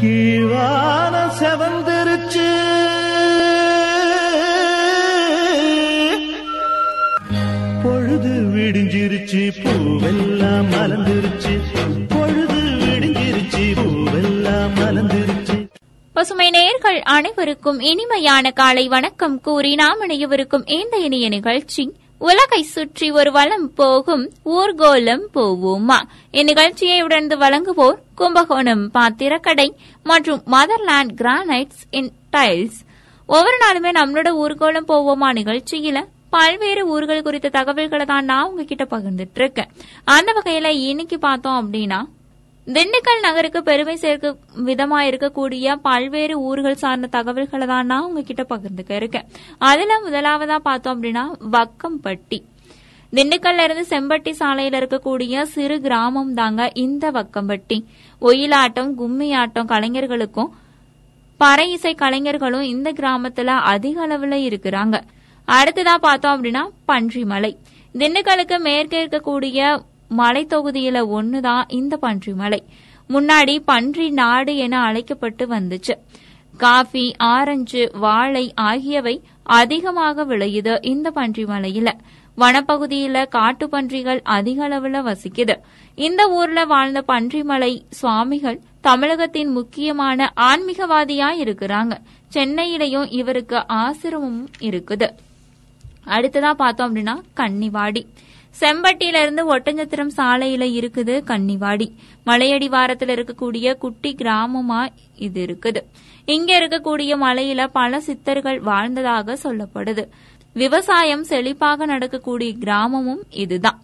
கீழான செவந்திருச்சு. பொழுது விடிஞ்சிருச்சு, பூவெல்லாம் மலர்ந்துருச்சு. பொழுது விடிஞ்சிருச்சு, பூவெல்லாம் மலர்ந்துருச்சு. பசுமை நேயர்கள் அனைவருக்கும் இனிமையான காலை வணக்கம் கூறி நாம் இணையவிருக்கும் இந்த இணைய நிகழ்ச்சி உலகை சுற்றி ஒரு வலம் போகும் ஊர்கோலம் போவோமா. இந்நிகழ்ச்சியை உடந்து வழங்குவோர் கும்பகோணம் பாத்திரக்கடை மற்றும் மதர்லேண்ட் கிரானைட்ஸ் இன் டைல்ஸ். ஒவ்வொரு நாளுமே நம்மளோட ஊர்கோலம் போவோமா நிகழ்ச்சியில பல்வேறு ஊர்கள் குறித்த தகவல்களை தான் நான் உங்ககிட்ட பகிர்ந்துட்டு இருக்கேன். அந்த வகையில இன்னைக்கு பார்த்தோம் அப்படின்னா, திண்டுக்கல் நகருக்கு பெருமை சேர்க்க விதமா இருக்கக்கூடிய பல்வேறு ஊர்கள் சார்ந்த தகவல்களை தான் நான் உங்ககிட்ட பகிர்ந்துக்க இருக்கேன். அதுல முதலாவதா பார்த்தோம் அப்படின்னா வக்கம்பட்டி. திண்டுக்கல்ல இருந்து செம்பட்டி சாலையில இருக்கக்கூடிய சிறு கிராமம் தாங்க இந்த வக்கம்பட்டி. ஒயிலாட்டம், கும்மி ஆட்டம் கலைஞர்களுக்கும் பறை இசை கலைஞர்களும் இந்த கிராமத்துல அதிக அளவுல இருக்கிறாங்க. அடுத்ததா பார்த்தோம் அப்படின்னா பன்றிமலை. திண்டுக்கலுக்கு மேற்கே இருக்கக்கூடிய மலைத்தொகுதியில ஒண்ணுதான் இந்த பன்றிமலை. முன்னாடி பன்றி நாடு என அழைக்கப்பட்டு வந்துச்சு. காஃபி, ஆரஞ்சு, வாழை ஆகியவை அதிகமாக விளையுது இந்த பன்றிமலையில. வனப்பகுதியில காட்டு பன்றிகள் அதிக அளவுல வசிக்குது. இந்த ஊர்ல வாழ்ந்த பன்றிமலை சுவாமிகள் தமிழகத்தின் முக்கியமான ஆன்மீகவாதியா இருக்கிறாங்க. சென்னையிலையும் இவருக்கு ஆசிரமமும் இருக்குது. அடுத்ததா பார்த்தோம் அப்படின்னா கன்னிவாடி. செம்பட்டியிலிருந்து ஒட்டஞ்சத்திரம் சாலையில இருக்குது கன்னிவாடி. மலையடி வாரத்துல இருக்கக்கூடிய குட்டி கிராமமா இது இருக்குது. இங்க இருக்கக்கூடிய மலையில பல சித்தர்கள் வாழ்ந்ததாக சொல்லப்படுது. விவசாயம் செழிப்பாக நடக்கக்கூடிய கிராமமும் இதுதான்.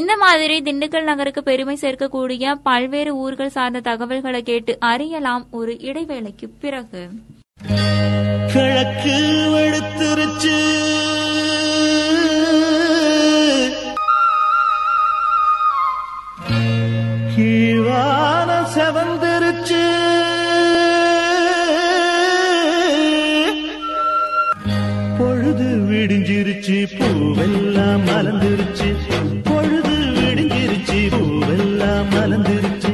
இந்த மாதிரி திண்டுக்கல் நகருக்கு பெருமை சேர்க்கக்கூடிய பல்வேறு ஊர்கள் சார்ந்த தகவல்களை கேட்டு அறியலாம் ஒரு இடைவேளைக்கு பிறகு. கீழான செவந்திருச்சு. பொழுது விடிஞ்சிருச்சு, பூவெல்லாம் மலர்ந்துருச்சு. பொழுது விடிஞ்சிருச்சு, பூவெல்லாம் மலர்ந்துருச்சு.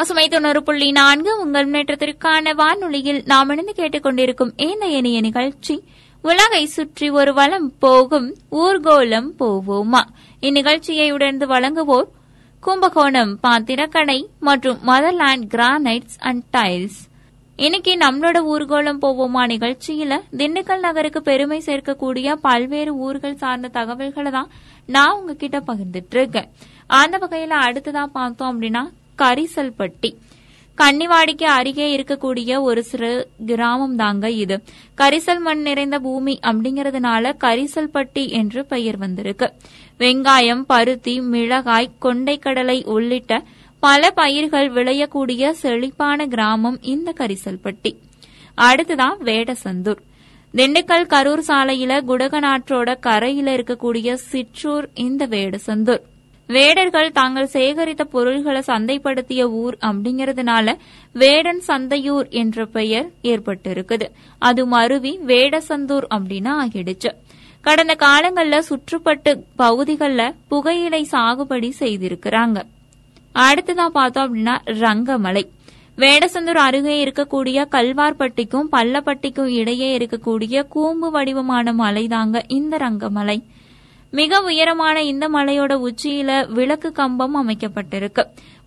பசுமை 90.4 உங்கள் முன்னேற்றத்திற்கான வானொலியில் நாம் இணைந்து கேட்டுக்கொண்டிருக்கும் இந்த இணைய நிகழ்ச்சி உலகை சுற்றி ஒரு வலம் போகும் ஊர்கோலம் போவோமா. இந்நிகழ்ச்சியை உடர்ந்து வழங்குவோர் கும்பகோணம் பாத்திரக்கடை மற்றும் மதர்லேண்ட் கிரானைட்ஸ் அண்ட் டைல்ஸ். இன்னைக்கு நம்மளோட ஊர்கோலம் போவோமா நிகழ்ச்சியில திண்டுக்கல் நகருக்கு பெருமை சேர்க்கக்கூடிய பல்வேறு ஊர்கள் சார்ந்த தகவல்களை தான் நான் உங்ககிட்ட பகிர்ந்துட்டு இருக்கேன். அந்த வகையில அடுத்ததா பார்த்தோம் அப்படின்னா கரிசல்பட்டி. கன்னிவாடிக்கு அருகே இருக்கக்கூடிய ஒரு சிறு கிராமம் தாங்க இது. கரிசல் மண் நிறைந்த பூமி அப்படிங்கறதுனால கரிசல்பட்டி என்று பெயர் வந்திருக்கு. வெங்காயம், பருத்தி, மிளகாய், கொண்டைக்கடலை உள்ளிட்ட பல பயிர்கள் விளையக்கூடிய செழிப்பான கிராமம் இந்த கரிசல்பட்டி. அடுத்ததான் வேடசந்தூர். திண்டுக்கல் கரூர் சாலையில குடகநாற்றோட கரையில இருக்கக்கூடிய சிற்றூர் இந்த வேடசந்தூர். வேடர்கள் தாங்கள் சேகரித்த பொருள்களை சந்தைப்படுத்திய ஊர் அப்படிங்கறதுனால வேடன் சந்தையூர் என்ற பெயர் ஏற்பட்டு இருக்குது. அது மருவி வேடசந்தூர் அப்படின்னு ஆகிடுச்சு. கடந்த காலங்கள்ல சுற்றுப்பட்டு பகுதிகளில் புகையிலை சாகுபடி செய்திருக்கிறாங்க. அடுத்ததா பார்த்தோம் அப்படின்னா ரங்கமலை. வேடசந்தூர் அருகே இருக்கக்கூடிய கல்வார்பட்டிக்கும் பள்ளப்பட்டிக்கும் இடையே இருக்கக்கூடிய கூம்பு வடிவமான மலைதாங்க இந்த ரங்கமலை. மிக உயரமான இந்த மலையோட உச்சியில விளக்கு கம்பம் அமைக்கப்பட்டிருக்கு.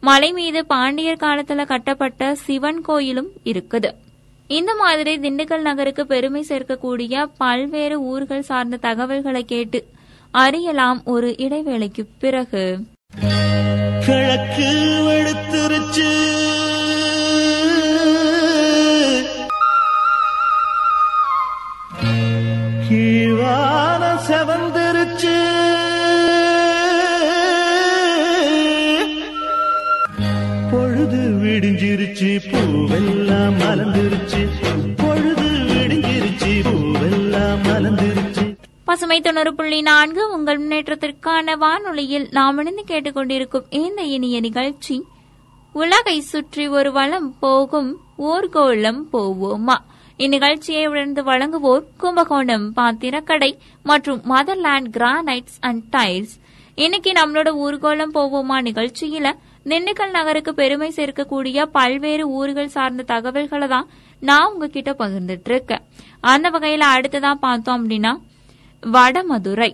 மலை மீது பாண்டியர் காலத்துல கட்டப்பட்ட சிவன் கோயிலும் இருக்குது. இந்த மாதிரி திண்டுக்கல் நகருக்கு பெருமை சேர்க்கக்கூடிய பல்வேறு ஊர்கள் சார்ந்த தகவல்களை கேட்டு அறியலாம் ஒரு இடைவேளைக்கு பிறகு. கிழக்கு வெளுத்துருச்சு. கீழான செவந்திருச்சு. பொழுது விடிஞ்சிருச்சு, பூவெல்லாம் மலர்ந்துருச்சு. பொழுது விடிஞ்சிருச்சு, பூவெல்லாம் மலர்ந்துருச்சு. பசுமை 90.4 உங்கள் முன்னேற்றத்திற்கான வானொலியில் நாம் இணைந்து கேட்டுக்கொண்டிருக்கும் இந்த இனிய நிகழ்ச்சி உலகை சுற்றி ஒரு வலம் போகும் ஊர்கோலம் போவோமா. இந்நிகழ்ச்சியை உணர்ந்து வழங்குவோர் கும்பகோணம் பாத்திரக்கடை மற்றும் மதர்லேண்ட் கிரானைட்ஸ் அண்ட் டைல்ஸ். இன்னைக்கு நம்மளோட ஊர்கோலம் போவோமா நிகழ்ச்சியில திண்டுக்கல் நகருக்கு பெருமை சேர்க்கக்கூடிய பல்வேறு ஊர்கள் சார்ந்த தகவல்களை தான் நான் உங்ககிட்ட பகிர்ந்துட்டு இருக்கேன். அந்த வகையில அடுத்ததான் பார்த்தோம் அப்படின்னா வடமதுரை.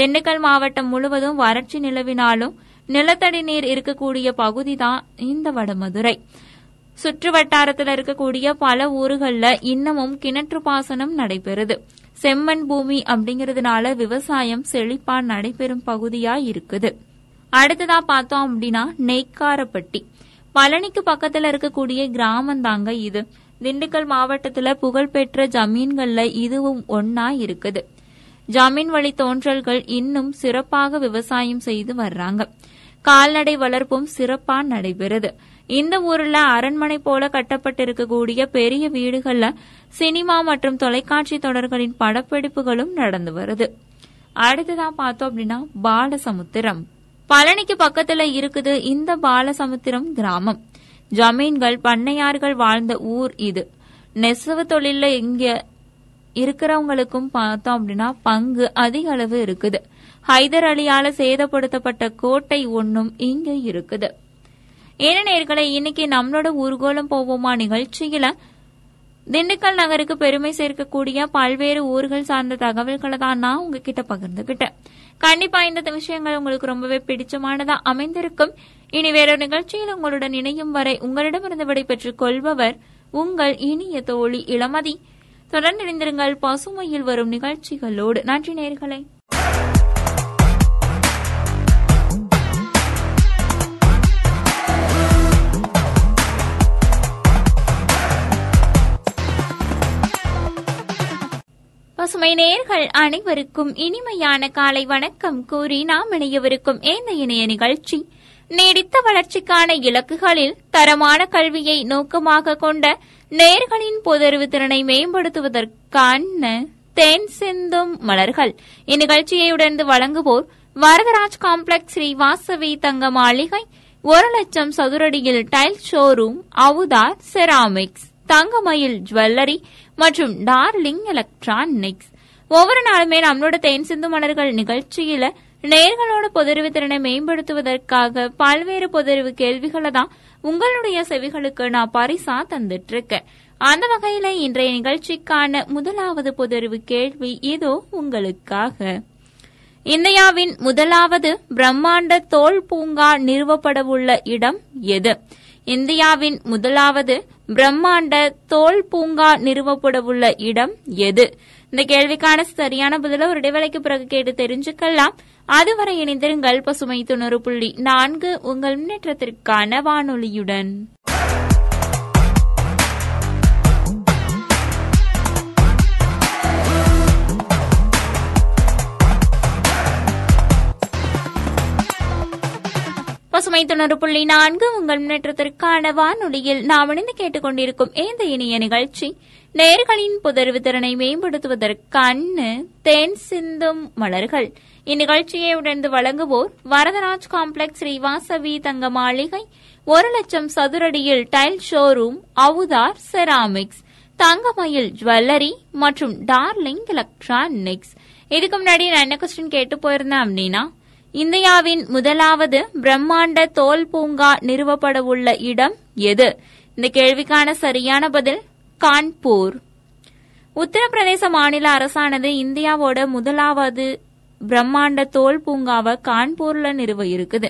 திண்டுக்கல் மாவட்டம் முழுவதும் வறட்சி நிலவினாலும் நிலத்தடி நீர் இருக்கக்கூடிய பகுதி தான் இந்த வடமதுரை. சுற்று வட்டாரத்தில் இருக்கக்கூடிய பல ஊர்கள்ல இன்னமும் கிணற்று பாசனம் நடைபெறுது. செம்மண் பூமி அப்படிங்கறதுனால விவசாயம் செழிப்பா நடைபெறும் பகுதியா இருக்குது. அடுத்ததா பார்த்தோம் அப்படின்னா நெய்க்காரப்பட்டி. பழனிக்கு பக்கத்துல இருக்கக்கூடிய கிராமம் தாங்க இது. திண்டுக்கல் மாவட்டத்துல புகழ்பெற்ற ஜமீன்கள்ல இதுவும் ஒன்னா இருக்குது. ஜமீன் வழி தோன்றல்கள் இன்னும் சிறப்பாக விவசாயம் செய்து வர்றாங்க. கால்நடை வளர்ப்பும் சிறப்பா நடைபெறுது. இந்த ஊர்ல அரண்மனை போல கட்டப்பட்டிருக்கக்கூடிய பெரிய வீடுகள்ல சினிமா மற்றும் தொலைக்காட்சி தொடர்களின் படப்பிடிப்புகளும் நடந்து வருது. அடுத்ததான் பார்த்தோம் அப்படின்னா பாலசமுத்திரம். பழனிக்கு பக்கத்துல இருக்குது இந்த பாலசமுத்திரம் கிராமம். ஜமீன்கள் பண்ணையார்கள் வாழ்ந்த ஊர் இது. நெசவு தொழில இங்க இருக்கிறவங்களுக்கும் பார்த்தோம் அப்படின்னா பங்கு அதிக அளவு இருக்குது. ஹைதர் அலியால சேதப்படுத்தப்பட்ட கோட்டை ஒன்னும் இங்க இருக்குது. ஏனேர்களை இன்னைக்கு நம்மளோட ஊர்கோலம் போவோமா நிகழ்ச்சியில திண்டுக்கல் நகருக்கு பெருமை சேர்க்கக்கூடிய பல்வேறு ஊர்கள் சார்ந்த தகவல்களை தான் நான் உங்ககிட்ட பகிர்ந்துகிட்டேன். கண்டிப்பா இந்த விஷயங்கள் உங்களுக்கு ரொம்பவே பிடிச்சமானதா அமைந்திருக்கும். இனி வேற நிகழ்ச்சியில் உங்களுடன் இணையும் வரை உங்களிடமிருந்து விடைபெற்றுக் கொள்பவர் உங்கள் இனிய தோழி இளமதி. தொடர்ந்து இணைந்திருங்கள் பசுமையில் வரும் நிகழ்ச்சிகளோடு. நன்றி நேயர்களே. பசுமை நேயர்கள் அனைவருக்கும் இனிமையான காலை வணக்கம் கூறி நாம் இணையவிருக்கும் இந்த இணைய நிகழ்ச்சி நீடித்த வளர்ச்சிக்கான இலக்குகளில் தரமான கல்வியை நோக்கமாக கொண்ட நேயர்களின் பொதறிவு திறனை மேம்படுத்துவதற்கான தேன் சிந்தும் மலர்கள். இந்நிகழ்ச்சியை உடர்ந்து வழங்குவோர் வரதராஜ் காம்ப்ளெக்ஸ், ஸ்ரீ வாஸ்தவி தங்க மாளிகை, 1,00,000 சதுரடியில் tile showroom, Avudhar ceramics, Thangamayil jewellery மற்றும் டார்லிங் எலக்ட்ரானிக்ஸ். ஒவ்வொரு நாளுமே நம்மளோட தேன் சிந்து மலர்கள் நிகழ்ச்சியில நேயர்களோட பொதறிவு திறனை மேம்படுத்துவதற்காக பல்வேறு பொதறிவு கேள்விகளை தான் உங்களுடைய செவிகளுக்கு நான் பரிசா தந்துட்டு இருக்கேன். அந்த வகையில இன்றைய நிகழ்ச்சிக்கான முதலாவது பொதறிவு கேள்வி இதோ உங்களுக்காக. இந்தியாவின் முதலாவது பிரம்மாண்ட தோல் பூங்கா நிறுவப்படவுள்ள இடம் எது? இந்தியாவின் முதலாவது பிரம்மாண்ட தோல் பூங்கா நிறுவப்படவுள்ள இடம் எது? இந்த கேள்விக்கான சரியான பதில ஒரு இடைவேளைக்கு பிறகு கேட்டு தெரிஞ்சுக்கலாம். அதுவரை இணைந்திருங்கள் பசுமை 90.4 உங்கள் முன்னேற்றத்திற்கான வானொலியுடன். பசுமை 90.4 உங்கள் முன்னேற்றத்திற்கான வானொலியில் நாம் இணைந்து கேட்டுக்கொண்டிருக்கும் இந்த இணைய நிகழ்ச்சி நேயர்களின் புதர்வு திறனை மேம்படுத்துவதற்கான தேன் சிந்தும் மலர்கள். இந்நிகழ்ச்சியை உடந்து வழங்குவோர் வரதராஜ் காம்ப்ளெக்ஸ், ஸ்ரீ வாசவி தங்க மாளிகை, 1,00,000 சதுரடியில் tile showroom, Avudhar ceramics, Thangamayil jewellery மற்றும் டார்லிங் எலக்ட்ரானிக்ஸ். இதுக்கு முன்னாடி நான் என்ன கொஸ்டின் கேட்டு போயிருந்தேன் அப்படின்னா இந்தியாவின் முதலாவது பிரம்மாண்ட தோல் பூங்கா நிறுவப்படவுள்ள இடம் எது? இந்த கேள்விக்கான சரியான பதில் கான்பூர். உத்தரப்பிரதேச மாநில அரசானது இந்தியாவோட முதலாவது பிரம்மாண்ட தோல் பூங்காவை கான்பூர்ல நிறுவ இருக்குது.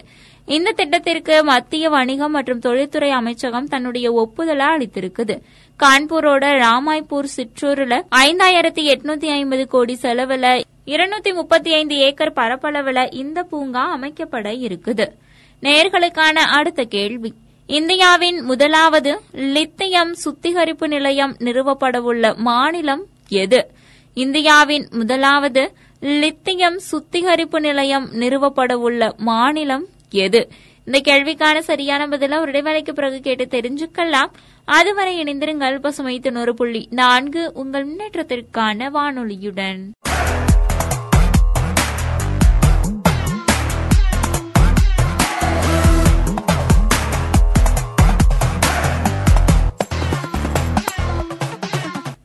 இந்த திட்டத்திற்கு மத்திய வணிகம் மற்றும் தொழில்துறை அமைச்சகம் தன்னுடைய ஒப்புதலை அளித்திருக்குது. கான்பூரோட ராமாய்பூர் சிற்றூர்ல 5,850 கோடி செலவுல 235 ஏக்கர் பரப்பளவுல இந்த பூங்கா அமைக்கப்பட இருக்குது. நேயர்களுக்கான அடுத்த கேள்வி. இந்தியாவின் முதலாவது லித்தியம் சுத்திகரிப்பு நிலையம் நிறுவப்படவுள்ள மாநிலம் எது? இந்தியாவின் முதலாவது லித்தியம் சுத்திகரிப்பு நிலையம் நிறுவப்படவுள்ள மாநிலம் எது? இந்த கேள்விக்கான சரியான பதில ஒரு இடைவேளைக்கு பிறகு கேட்டு தெரிஞ்சுக்கலாம். அதுவரை இணைந்திருங்கள் பசுமை 90.4 உங்கள் முன்னேற்றத்திற்கான வானொலியுடன்.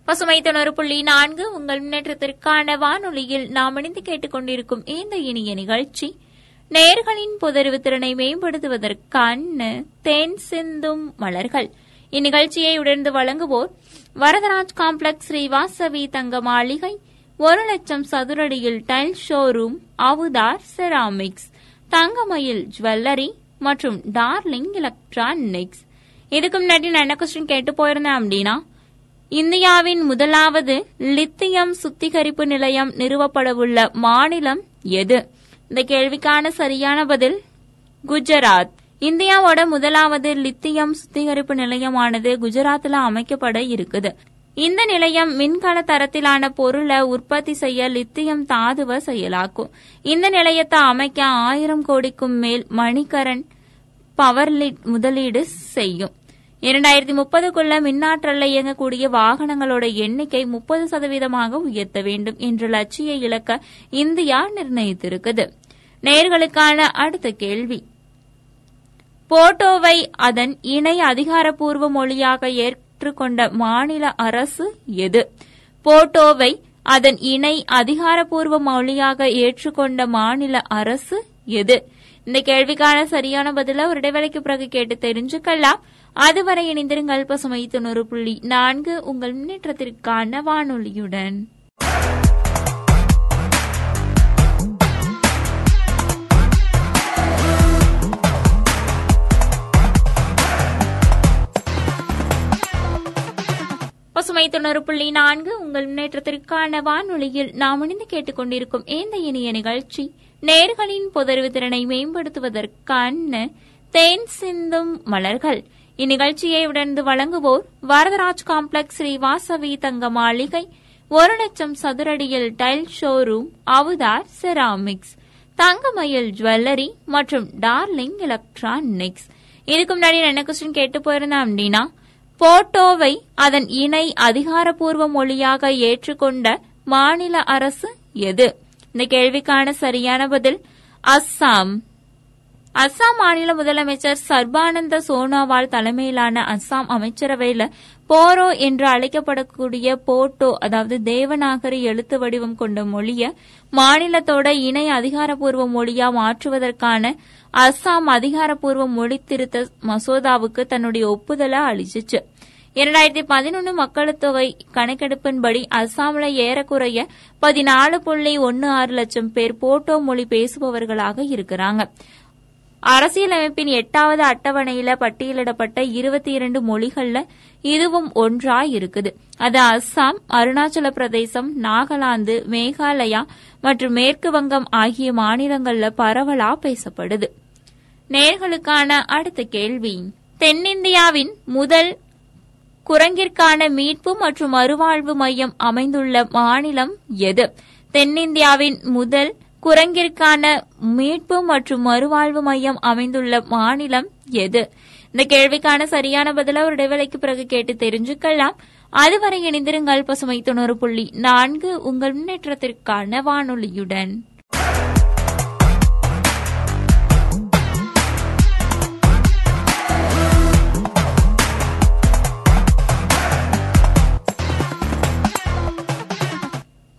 பசுமை 90.4 உங்கள் முன்னேற்றத்திற்கான வானொலியில் நாம் இணைந்து கேட்டுக் கொண்டிருக்கும் இந்த இனிய நிகழ்ச்சி நேயர்களின் பொதறிவு திறனை மேம்படுத்துவதற்கான தேன் சிந்தும் மலர்கள். இந்நிகழ்ச்சியை உடர்ந்து வழங்குவோர் வரதராஜ் காம்ப்ளக்ஸ், ஸ்ரீ வாஸ்தவி தங்க மாளிகை, 1,00,000 சதுரடியில் tile showroom, Avudhar ceramics, Thangamayil jewellery மற்றும் டார்லிங் எலக்ட்ரானிக்ஸ். இதுக்கு முன்னாடி நான் என்ன கொஸ்டின் கேட்டு போயிருந்தேன் அப்படின்னா, இந்தியாவின் முதலாவது லித்தியம் சுத்திகரிப்பு நிலையம் நிறுவப்படவுள்ள மாநிலம் எது? இந்த கேள்விக்கான சரியான பதில் குஜராத். இந்தியாவோட முதலாவது லித்தியம் சுத்திகரிப்பு நிலையமானது குஜராத்தில் அமைக்கப்பட இருக்குது. இந்த நிலையம் மின்கல தரத்திலான பொருளை உற்பத்தி செய்ய லித்தியம் தாதுவை செயலாக்கும். இந்த நிலையத்தை அமைக்க 1000 கோடிக்கும் மேல் மணிகரன் பவர்லிட் முதலீடு செய்யும். 2030க்குள்ள மின்னாற்றல்ல இயங்கக்கூடிய வாகனங்களோட எண்ணிக்கை 30% உயர்த்த வேண்டும் என்ற லட்சிய இலக்க இந்தியா நிர்ணயித்திருக்குது. நேயர்களுக்கான அடுத்த கேள்வி, போட்டோவை அதன் இணை அதிகாரப்பூர்வ மொழியாக ஏற்றுக்கொண்ட மாநில அரசு எது? போட்டோவை அதன் இணை அதிகாரப்பூர்வ மொழியாக ஏற்றுக்கொண்ட மாநில அரசு எது? இந்த கேள்விக்கான சரியான பதில ஒரு இடைவெளிக்கு பிறகு கேட்டு தெரிஞ்சுக்கலாம். அதுவரை இணைந்திருங்கள் பசுமை 90.4 உங்கள் முன்னேற்றத்திற்கான வானொலியுடன். பசுமை 90.4 உங்கள் முன்னேற்றத்திற்கான வானொலியில் நாம் இணைந்து கேட்டுக்கொண்டிருக்கும் இந்த இனிய நிகழ்ச்சி நேயர்களின் பொதறிவு திறனை மேம்படுத்துவதற்கான தேன் சிந்தும் மலர்கள். இந்நிகழ்ச்சியை உடர்ந்து வழங்குவோர் வரதராஜ் காம்ப்ளக்ஸ், ஸ்ரீ வாசவி தங்க மாளிகை, 1,00,000 சதுரடியில் tile showroom, Avudhar ceramics, Thangamayil jewellery மற்றும் டார்லிங் எலக்ட்ரானிக்ஸ். இதுக்கு முன்னாடி என்ன கொஸ்டின் கேட்டு போயிருந்தேன் அப்படின்னா, போட்டோவை அதன் இணை அதிகாரப்பூர்வ மொழியாக ஏற்றுக்கொண்ட மாநில அரசு எது? இந்த கேள்விக்கான சரியான பதில் அஸ்ஸாம். அஸ்ஸாம் மாநில முதலமைச்சர் சர்பானந்த சோனாவால் தலைமையிலான அஸ்ஸாம் அமைச்சரவையில் போரோ என்று அழைக்கப்படக்கூடிய போட்டோ, அதாவது தேவநாகரி எழுத்து வடிவம் கொண்ட மொழியை மாநிலத்தோட இணை அதிகாரப்பூர்வ மொழியா மாற்றுவதற்கான அஸ்ஸாம் அதிகாரப்பூர்வ மொழி திருத்த மசோதாவுக்கு தன்னுடைய ஒப்புதலை அளிச்சிச்சு. 2011 மக்கள் தொகை கணக்கெடுப்பின்படி அஸ்ஸாமில் ஏறக்குறைய 14.16 லட்சம் பேர் போட்டோ மொழி பேசுபவர்களாக இருக்கிறாங்க. அரசியலமைப்பின் 8வது அட்டவணையில பட்டியலிடப்பட்ட 22 மொழிகள்ல இதுவும் ஒன்றாய் இருக்குது. அது அஸ்ஸாம், அருணாச்சல பிரதேசம், நாகாலாந்து, மேகாலயா மற்றும் மேற்கு வங்கம் ஆகிய மாநிலங்கள்ல பரவலா பேசப்படுது. நேயர்களுக்கான அடுத்த கேள்வி, தென்னிந்தியாவின் முதல் குரங்கிற்கான மீட்பு மற்றும் மறுவாழ்வு மையம் அமைந்துள்ள மாநிலம் எது? தென்னிந்தியாவின் முதல் குரங்கிற்கான மீட்பு மற்றும் மறுவாழ்வு மையம் அமைந்துள்ள மாநிலம் எது? இந்த கேள்விக்கான சரியான பதில ஒரு இடைவெளிக்கு பிறகு கேட்டு தெரிஞ்சுக்கலாம். அதுவரை இணைந்திருங்கள் பசுமை 90.4 உங்கள் முன்னேற்றத்திற்கான வானொலியுடன்.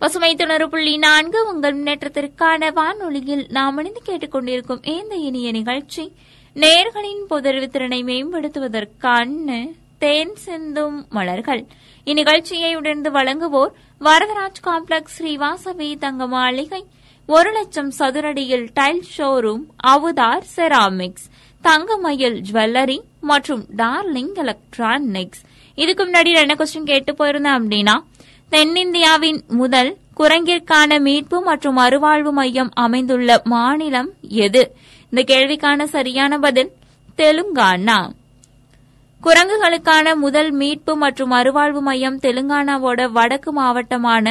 பசுமை 90.4 உங்கள் முன்னேற்றத்திற்கான வானொலியில் நாம் இணைந்து கேட்டுக்கொண்டிருக்கும் இந்த இனிய நிகழ்ச்சி நேயர்களின் பொதறிவு திறனை மேம்படுத்துவதற்கான தேன் சிந்தும் மலர்கள். இந்நிகழ்ச்சியை உடர்ந்து வழங்குவோர் வரதராஜ் காம்ப்ளக்ஸ், ஸ்ரீ வாசவி தங்க மாளிகை, 1,00,000 சதுரடியில் tile showroom, Avudhar ceramics, Thangamayil jewellery மற்றும் டார்லிங் எலக்ட்ரானிக்ஸ். இதுக்கு முன்னாடி என்ன கொஸ்டின் கேட்டு போயிருந்தேன் அப்படின்னா, தென்னிந்தியாவின் முதல் குரங்கிற்கான மீட்பு மற்றும் மறுவாழ்வு மையம் அமைந்துள்ள மாநிலம் எது? இந்த கேள்விக்கான சரியான பதில் தெலுங்கானா. குரங்குகளுக்கான முதல் மீட்பு மற்றும் மறுவாழ்வு மையம் தெலுங்கானாவோட வடக்கு மாவட்டமான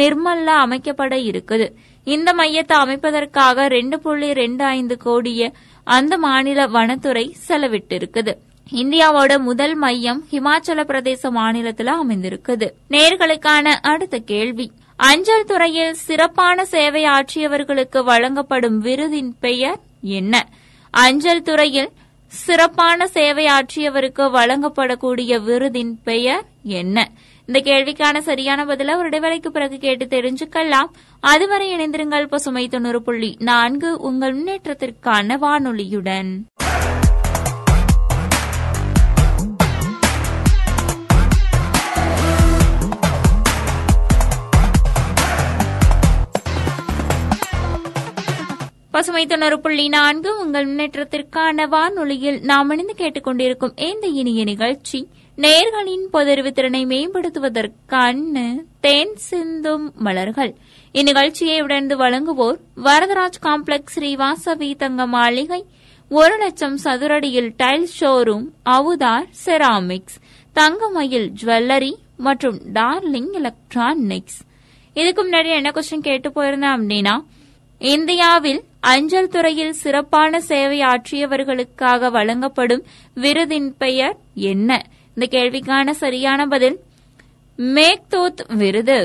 நிர்மல்ல அமைக்கப்பட இருக்குது. இந்த மையத்தை அமைப்பதற்காக 2.25 கோடியை அந்த மாநில வனத்துறை செலவிட்டிருக்குது. இந்தியாவோட முதல் மையம் ஹிமாச்சல பிரதேச மாநிலத்தில் அமைந்திருக்குது. நேயர்களுக்கான அடுத்த கேள்வி, அஞ்சல் துறையில் சிறப்பான சேவை ஆற்றியவர்களுக்கு வழங்கப்படும் விருதின் பெயர் என்ன? அஞ்சல் துறையில் சிறப்பான சேவை ஆற்றியவருக்கு வழங்கப்படக்கூடிய விருதின் பெயர் என்ன? இந்த கேள்விக்கான சரியான பதில ஒரு இடைவெளிக்கு பிறகு கேட்டு தெரிஞ்சுக்கலாம். அதுவரை இணைந்திருங்கள் பசுமை 90.4 உங்கள் முன்னேற்றத்திற்கான வானொலியுடன். பசுமை 90.4 உங்கள் முன்னேற்றத்திற்கான வானொலியில் நாம் இணைந்து கேட்டுக்கொண்டிருக்கும் இந்த இனிய நிகழ்ச்சி நேயர்களின் பொதறிவு திறனை மேம்படுத்துவதற்கான தேன் சிந்தும் மலர்கள். இந்நிகழ்ச்சியை உடனே வழங்குவோர் வரதராஜ் காம்ப்ளெக்ஸ், ஸ்ரீ வாஸ்தவி தங்க மாளிகை, 1,00,000 சதுரடியில் tile showroom, Avudhar ceramics, Thangamayil jewellery மற்றும் டார்லிங் எலக்ட்ரானிக்ஸ். இதுக்கு முன்னாடி என்ன கொஸ்டின் கேட்டு போயிருந்தேன் அப்படின்னா, இந்தியாவில் அஞ்சல் துறையில் சிறப்பான சேவை ஆற்றியவர்களுக்காக வழங்கப்படும் விருதின் பெயர் என்ன? இந்த கேள்விக்கான சரியான பதில் மேக்தூத் விருது.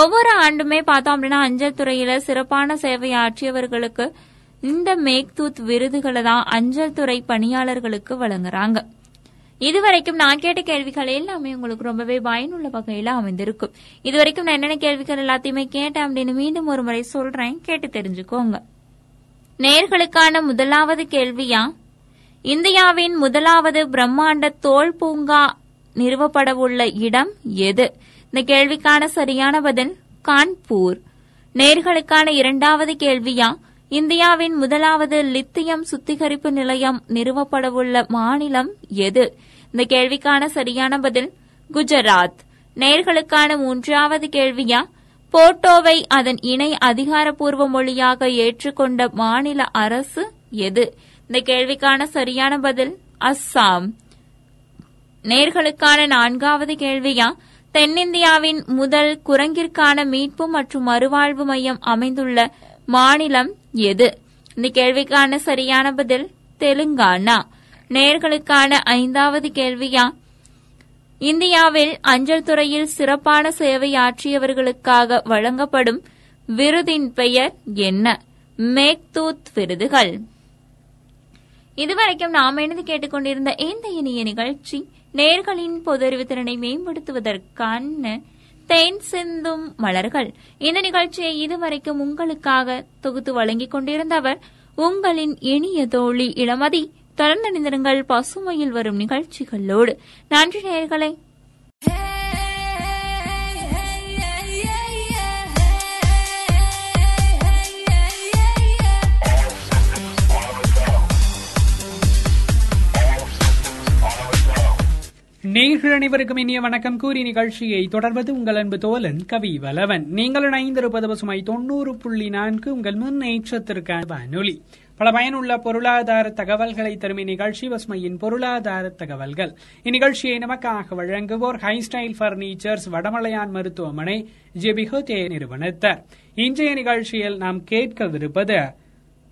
ஒவ்வொரு ஆண்டுமே பார்த்தோம் அப்படின்னா அஞ்சல் துறையில சிறப்பான சேவை ஆற்றியவர்களுக்கு இந்த மேக்தூத் விருதுகளை தான் அஞ்சல் துறை பணியாளர்களுக்கு வழங்குறாங்க. இதுவரைக்கும் நான் கேட்ட கேள்விகள் எல்லாமே உங்களுக்கு ரொம்பவே பயனுள்ள வகையில அமைந்திருக்கும். இதுவரைக்கும் நான் என்னென்ன கேள்விகள் எல்லாத்தையுமே கேட்டேன் அப்படின்னு மீண்டும் ஒரு முறை சொல்றேன், கேட்டு தெரிஞ்சுக்கோங்க. நேயர்களுக்கான முதலாவது கேள்வியா, இந்தியாவின் முதலாவது பிரம்மாண்ட தோல் பூங்கா நிறுவப்படவுள்ள இடம் எது? இந்த கேள்விக்கான சரியான பதில் கான்பூர். நேயர்களுக்கான இரண்டாவது கேள்வியா, இந்தியாவின் முதலாவது லித்தியம் சுத்திகரிப்பு நிலையம் நிறுவப்படவுள்ள மாநிலம் எது? இந்த கேள்விக்கான சரியான பதில் குஜராத். நேயர்களுக்கான மூன்றாவது கேள்வியா, போர்ட்டோவை அதன் இணை அதிகாரப்பூர்வ மொழியாக ஏற்றுக்கொண்ட மாநில அரசு எது? இந்த கேள்விக்கான சரியான பதில் அஸ்ஸாம். நேயர்களுக்கான நான்காவது கேள்வியா, தென்னிந்தியாவின் முதல் குரங்கிற்கான மீட்பு மற்றும் மறுவாழ்வு மையம் அமைந்துள்ள மாநிலம் எது? இந்த கேள்விக்கான சரியான பதில் தெலுங்கானா. நேயர்களுக்கான ஐந்தாவது கேள்வியா, இந்தியாவில் அஞ்சல் துறையில் சிறப்பான சேவையாற்றியவர்களுக்காக வழங்கப்படும் விருதின் பெயர் என்ன? மேக்தூத் விருதுகள். இதுவரைக்கும் நாம் இணைந்து கேட்டுக்கொண்டிருந்த இந்த இனிய நிகழ்ச்சி நேயர்களின் பொதறிவு திறனை மேம்படுத்துவதற்கான தேன் சிந்தும் மலர்கள். இந்த நிகழ்ச்சியை இதுவரைக்கும் உங்களுக்காக தொகுத்து வழங்கிக் கொண்டிருந்தவர் உங்களின் இனிய தோழி இளமதி. தொடர்ந்து நிந்திருங்கள் பசுமையில் வரும் நிகழ்ச்சிகளோடு. நன்றி நேயர்களே. நேயர்கள் அனைவருக்கும் இனிய வணக்கம் கூறி நிகழ்ச்சியை தொடர்வது உங்கள் அன்பு தோழன் கவி வலவன். நீங்கள் இணைந்திருப்பது பசுமை 90.4 உங்கள் முன்னேற்றத்திற்கான வானொலி. பல பயனுள்ள பொருளாதார தகவல்களை தரும் இந்நிகழ்ச்சி பசுமையின் பொருளாதார தகவல்கள். இந்நிகழ்ச்சியை நமக்காக வழங்குவோர் ஹை ஸ்டைல் பர்னிச்சர்ஸ், வடமலையான் மருத்துவமனை, ஜே பி ஹோட்டல் நிறுவனத்தார். இன்றைய நிகழ்ச்சியில் நாம் கேட்கவிருப்பது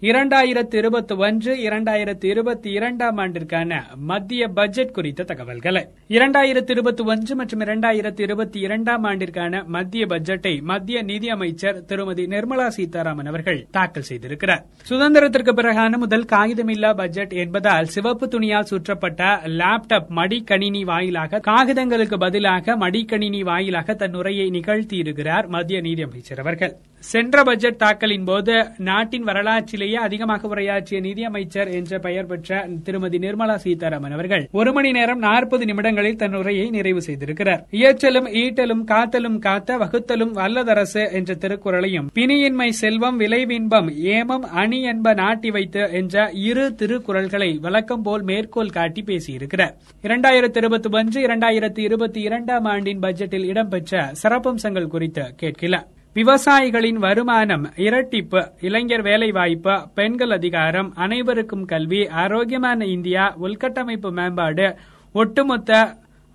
2021-2022 ஆண்டிற்கான மத்திய பட்ஜெட் குறித்த தகவல்களை. 2021 மற்றும் 2022 ஆண்டிற்கான மத்திய பட்ஜெட்டை மத்திய நிதியமைச்சர் திருமதி நிர்மலா சீதாராமன் அவர்கள் தாக்கல் செய்திருக்கிறார். சுதந்திரத்திற்கு பிறகான முதல் காகிதமில்லா பட்ஜெட் என்பதால் சிவப்பு துணியால் சுற்றப்பட்ட லேப்டாப் மடிக்கணினி வாயிலாக காகிதங்களுக்கு பதிலாக மடிக்கணினி வாயிலாக தன் உரையை நிகழ்த்தியிருக்கிறார் மத்திய நிதியமைச்சர் அவர்கள். சென்ற பட்ஜெட் தாக்கலின் போது நாட்டின் வரலாற்றிலேயே அதிகமாக உரையாற்றிய நிதியமைச்சர் என்ற பெயர் பெற்ற திருமதி நிர்மலா சீதாராமன் அவர்கள் 1 மணி நேரம் 40 நிமிடங்களில் தன் உரையை நிறைவு செய்திருக்கிறார். இயற்றலும் ஈட்டலும் காத்தலும் காத்த வகுத்தலும் வல்லதரசு என்ற திருக்குறளையும் பிணியின்மை செல்வம் விளைவின்பம் ஏமம் அணி என்ப நாட்டி வைத்து என்ற இரு திருக்குறள்களை வழக்கம் போல் மேற்கோள் காட்டி பேசியிருக்கிறார். 2021-2022 ஆண்டின் பட்ஜெட்டில் இடம்பெற்ற சிறப்பம்சங்கள் குறித்து கேட்கலாம். விவசாயிகளின் வருமானம் இரட்டிப்பு, இளைஞர் வேலைவாய்ப்பு, பெண்கள் அதிகாரம், அனைவருக்கும் கல்வி, ஆரோக்கியமான இந்தியா, உள்கட்டமைப்பு மேம்பாடு, ஒட்டுமொத்த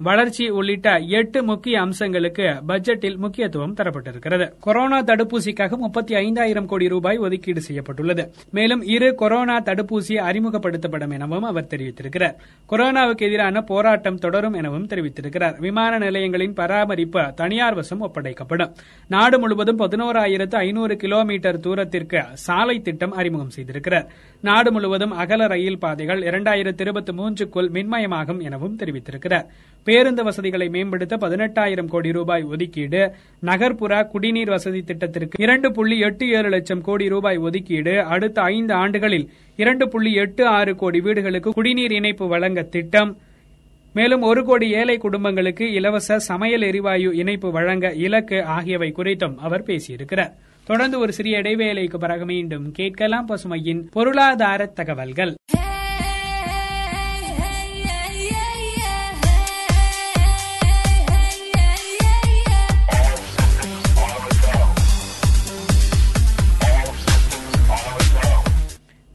வளர்ச்சி உள்ளிட்ட 8 முக்கிய அம்சங்களுக்கு பட்ஜெட்டில் முக்கியத்துவம் தரப்பட்டிருக்கிறது. கொரோனா தடுப்பூசிக்காக 35,000 கோடி ரூபாய் ஒதுக்கீடு செய்யப்பட்டுள்ளது. மேலும் 2 கொரோனா தடுப்பூசி அறிமுகப்படுத்தப்படும் எனவும் அவர் தெரிவித்திருக்கிறார். கொரோனாவுக்கு எதிரான போராட்டம் தொடரும் எனவும் தெரிவித்திருக்கிறார். விமான நிலையங்களின் பராமரிப்பு தனியார் வசம் ஒப்படைக்கப்படும். நாடு முழுவதும் 11,500 கிலோமீட்டர் தூரத்திற்கு சாலை திட்டம் அறிமுகம் செய்திருக்கிறார். நாடு முழுவதும் அகல ரயில் பாதைகள் 2023க்குள் மின்மயமாகும் எனவும் தெரிவித்திருக்கிறார். பேருந்து வசதிகளை மேம்படுத்த 18,000 கோடி ரூபாய் ஒதுக்கீடு, நகர்ப்புற குடிநீர் வசதி திட்டத்திற்கு 2.87 லட்சம் கோடி ரூபாய் ஒதுக்கீடு, அடுத்த 5 ஆண்டுகளில் 2.86 கோடி வீடுகளுக்கு குடிநீர் இணைப்பு வழங்க திட்டம், மேலும் 1 கோடி ஏழை குடும்பங்களுக்கு இலவச சமையல் எரிவாயு இணைப்பு வழங்க இலக்கு ஆகியவை குறித்தும் அவர் பேசியிருக்கிறார். தொடர்ந்து ஒரு சிறிய இடைவேளைக்கு பிறகு மீண்டும் கேட்கலாம் பசுமையின் பொருளாதார தகவல்கள்.